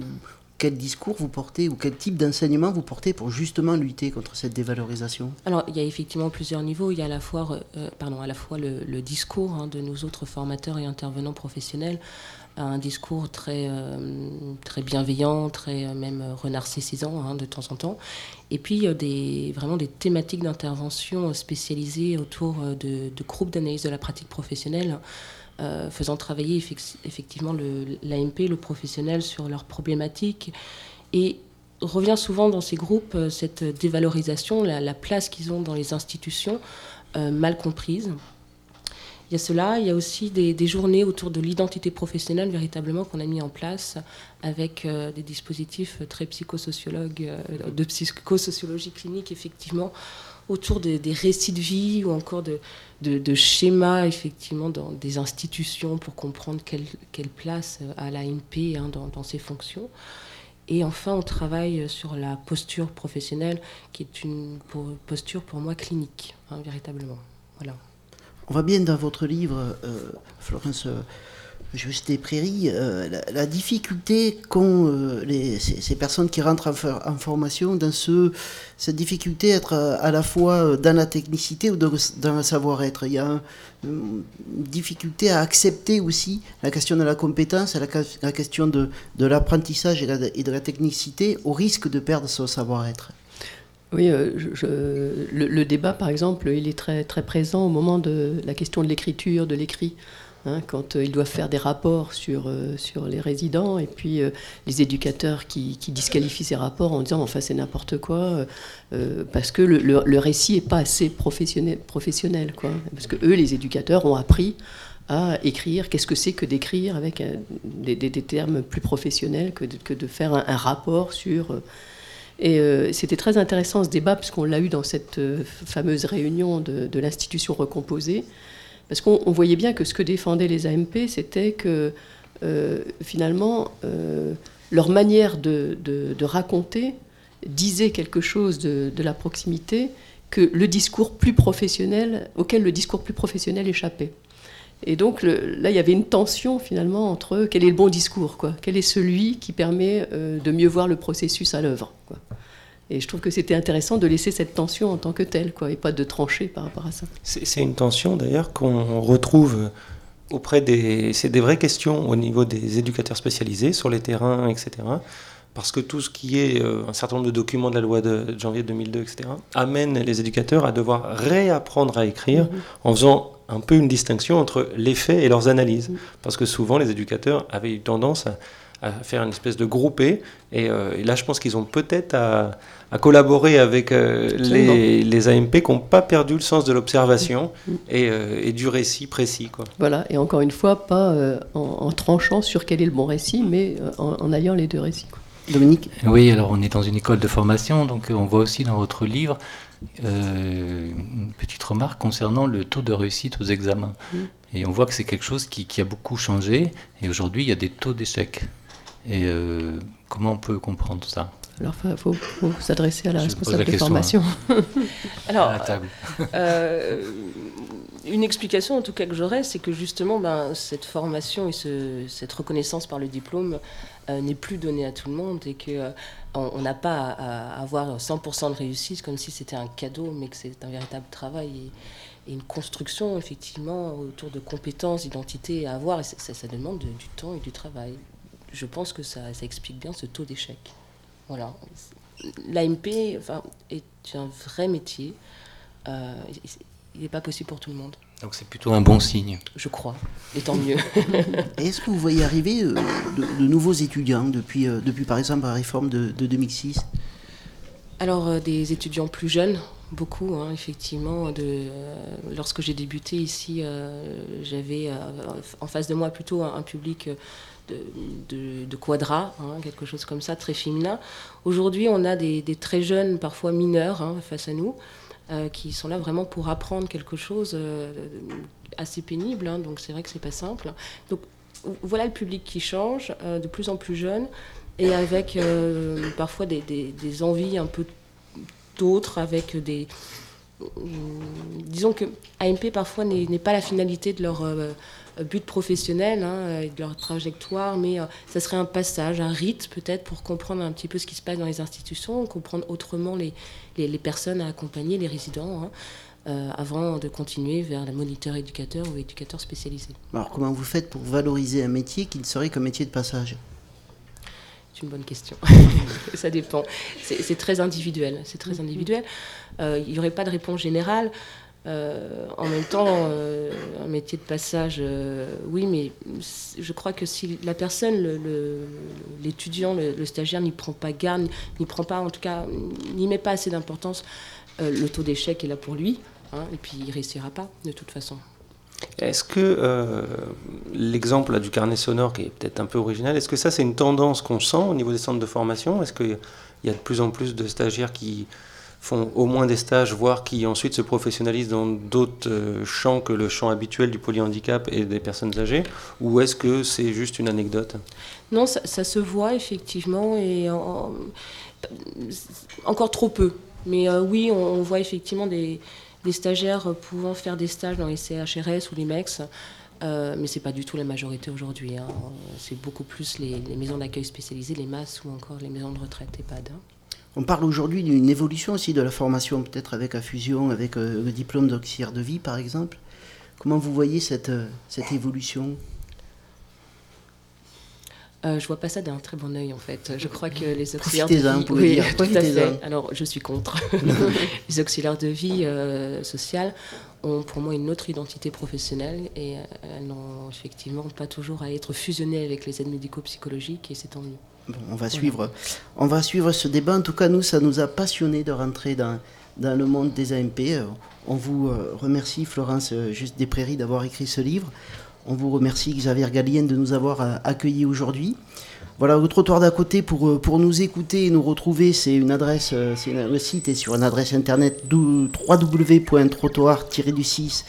quel discours vous portez, ou quel type d'enseignement vous portez pour justement lutter contre cette dévalorisation ? Alors, il y a effectivement plusieurs niveaux. Il y a à la fois, euh, pardon, à la fois le, le discours hein, de nos autres formateurs et intervenants professionnels, un discours très, euh, très bienveillant, très euh, même renarcissisant hein, de temps en temps. Et puis euh, des, vraiment des thématiques d'intervention spécialisées autour de, de groupes d'analyse de la pratique professionnelle, euh, faisant travailler effi- effectivement le, l'A M P, le professionnel, sur leurs problématiques. Et revient souvent dans ces groupes euh, cette dévalorisation, la, la place qu'ils ont dans les institutions, euh, mal comprise. Il y a cela, il y a aussi des, des journées autour de l'identité professionnelle véritablement qu'on a mis en place avec euh, des dispositifs très psychosociologues, euh, de psychosociologie clinique effectivement, autour de, des récits de vie ou encore de, de, de schémas effectivement dans des institutions pour comprendre quelle, quelle place a l'A M P hein, dans, dans ses fonctions. Et enfin, on travaille sur la posture professionnelle qui est une posture pour moi clinique, hein, véritablement. Voilà. On voit bien dans votre livre, euh, Florence euh, Giust-Desprairies, euh, la, la difficulté qu'ont euh, les, ces, ces personnes qui rentrent en, en formation, dans ce, cette difficulté à être à, à la fois dans la technicité ou dans, dans le savoir-être. Il y a un, une difficulté à accepter aussi la question de la compétence, la, la question de, de l'apprentissage et, la, et de la technicité, au risque de perdre son savoir-être. Oui, je, je, le, le débat, par exemple, il est très, très présent au moment de la question de l'écriture, de l'écrit, hein, quand ils doivent faire des rapports sur, sur les résidents, et puis euh, les éducateurs qui, qui disqualifient ces rapports en disant « enfin, c'est n'importe quoi euh, », parce que le, le, le récit n'est pas assez professionnel, professionnel quoi, parce que eux, les éducateurs, ont appris à écrire. Qu'est-ce que c'est que d'écrire avec un, des, des, des termes plus professionnels que de, que de faire un, un rapport sur... Euh, Et euh, c'était très intéressant ce débat, puisqu'on l'a eu dans cette euh, fameuse réunion de, de l'institution recomposée, parce qu'on on voyait bien que ce que défendaient les A M P, c'était que euh, finalement euh, leur manière de, de, de raconter disait quelque chose de, de la proximité que le discours plus professionnel, auquel le discours plus professionnel échappait. Et donc le, là, il y avait une tension finalement entre quel est le bon discours, quoi, quel est celui qui permet euh, de mieux voir le processus à l'œuvre, quoi. Et je trouve que c'était intéressant de laisser cette tension en tant que telle, quoi, et pas de trancher par rapport à ça. C'est, c'est une tension d'ailleurs qu'on retrouve auprès des... C'est des vraies questions au niveau des éducateurs spécialisés sur les terrains, et cetera. Parce que tout ce qui est euh, un certain nombre de documents de la loi de janvier deux mille deux, et cetera, amène les éducateurs à devoir réapprendre à écrire, mmh, en faisant un peu une distinction entre les faits et leurs analyses. Mmh. Parce que souvent, les éducateurs avaient eu tendance à, à faire une espèce de groupé. Et, euh, et là, je pense qu'ils ont peut-être à, à collaborer avec euh, les, les A M P qui n'ont pas perdu le sens de l'observation, mmh, et, euh, et du récit précis, quoi. Voilà. Et encore une fois, pas euh, en, en tranchant sur quel est le bon récit, mais euh, en, en alliant les deux récits, quoi. Dominique ? Oui, alors on est dans une école de formation, donc on voit aussi dans votre livre euh, une petite remarque concernant le taux de réussite aux examens. Mmh. Et on voit que c'est quelque chose qui, qui a beaucoup changé, et aujourd'hui il y a des taux d'échec. Et euh, comment on peut comprendre ça ? Alors, il faut, faut s'adresser à la Je responsable la de question, formation. Hein. Alors, à la table. euh, une explication, en tout cas, que j'aurais, c'est que justement, ben, cette formation et ce, cette reconnaissance par le diplôme euh, n'est plus donnée à tout le monde et que euh, on n'a pas à, à avoir cent pour cent de réussite comme si c'était un cadeau, mais que c'est un véritable travail. Et, Et une construction, effectivement, autour de compétences, identité à avoir, et ça, ça, ça demande de, du temps et du travail. Je pense que ça, ça explique bien ce taux d'échec. Voilà. L'A M P, enfin, est un vrai métier. Euh, il n'est pas possible pour tout le monde. Donc c'est plutôt un bon signe. Je crois, et tant mieux. Est-ce que vous voyez arriver de, de, de nouveaux étudiants depuis, euh, depuis, par exemple, la réforme de, de deux mille six ? Alors, euh, des étudiants plus jeunes. Beaucoup, hein, effectivement. De, euh, lorsque j'ai débuté ici, euh, j'avais euh, en face de moi plutôt un, un public de, de, de quadra, hein, quelque chose comme ça, très féminin. Aujourd'hui, on a des, des très jeunes, parfois mineurs, hein, face à nous, euh, qui sont là vraiment pour apprendre quelque chose euh, assez pénible. Hein, donc c'est vrai que c'est pas simple. Donc voilà le public qui change, euh, de plus en plus jeune, et avec euh, parfois des, des, des envies un peu d'autres avec des... Euh, disons que A M P parfois n'est, n'est pas la finalité de leur euh, but professionnel, hein, et de leur trajectoire, mais euh, ça serait un passage, un rite peut-être pour comprendre un petit peu ce qui se passe dans les institutions, comprendre autrement les, les, les personnes à accompagner, les résidents, hein, euh, avant de continuer vers le moniteur éducateur ou éducateur spécialisé. Alors comment vous faites pour valoriser un métier qui ne serait qu'un métier de passage ? C'est une bonne question. Ça dépend. C'est, c'est très individuel. C'est très individuel. Euh, il n'y aurait pas de réponse générale. Euh, en même temps, euh, un métier de passage, euh, oui, mais je crois que si la personne, le, le, l'étudiant, le, le stagiaire n'y prend pas garde, n'y prend pas, en tout cas, n'y met pas assez d'importance, euh, le taux d'échec est là pour lui, hein, et puis il ne réussira pas de toute façon. Est-ce que euh, l'exemple là, du carnet sonore, qui est peut-être un peu original, est-ce que ça, c'est une tendance qu'on sent au niveau des centres de formation ? Est-ce qu'il y a de plus en plus de stagiaires qui font au moins des stages, voire qui ensuite se professionnalisent dans d'autres euh, champs que le champ habituel du polyhandicap et des personnes âgées ? Ou est-ce que c'est juste une anecdote ? Non, ça, ça se voit effectivement, et en, encore trop peu. Mais euh, oui, on, on voit effectivement des... des stagiaires pouvant faire des stages dans les C H R S ou les M E X, euh, mais ce n'est pas du tout la majorité aujourd'hui. Hein. C'est beaucoup plus les, les maisons d'accueil spécialisées, les M A S ou encore les maisons de retraite EHPAD. Hein. On parle aujourd'hui d'une évolution aussi de la formation, peut-être avec la fusion, avec euh, le diplôme d'auxiliaire de vie par exemple. Comment vous voyez cette, euh, cette évolution ? Euh, je ne vois pas ça d'un très bon œil, en fait. Je crois que les auxiliaires de vie... Pour oui, dire, tout à fait. Alors, je suis contre. Les auxiliaires de vie euh, sociale ont pour moi une autre identité professionnelle et elles n'ont effectivement pas toujours à être fusionnées avec les aides médico-psychologiques, et c'est tant mieux. Bon, on, va voilà. suivre, on va suivre ce débat. En tout cas, nous, ça nous a passionnés de rentrer dans, dans le monde des A M P. On vous remercie, Florence Giust-Desprairies, d'avoir écrit ce livre. On vous remercie, Xavier Gallienne, de nous avoir accueillis aujourd'hui. Voilà, le trottoir d'à côté, pour, pour nous écouter et nous retrouver, c'est une adresse, c'est une, le site est sur une adresse internet double vé double vé double vé point trottoir tiret du six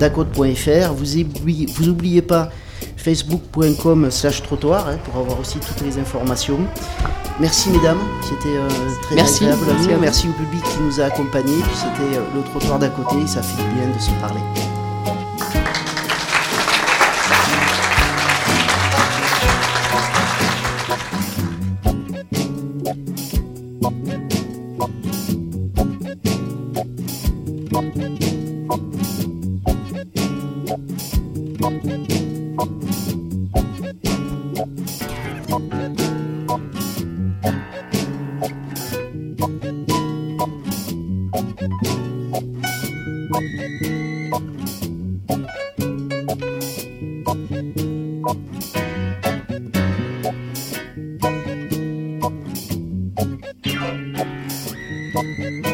dacôte point fr. Vous n'oubliez vous pas facebook.com slash trottoir hein, pour avoir aussi toutes les informations. Merci mesdames, c'était euh, très merci, agréable. Merci, merci. merci au public qui nous a accompagnés. Puis c'était euh, le trottoir d'à côté, ça fait bien de se parler. Thank you.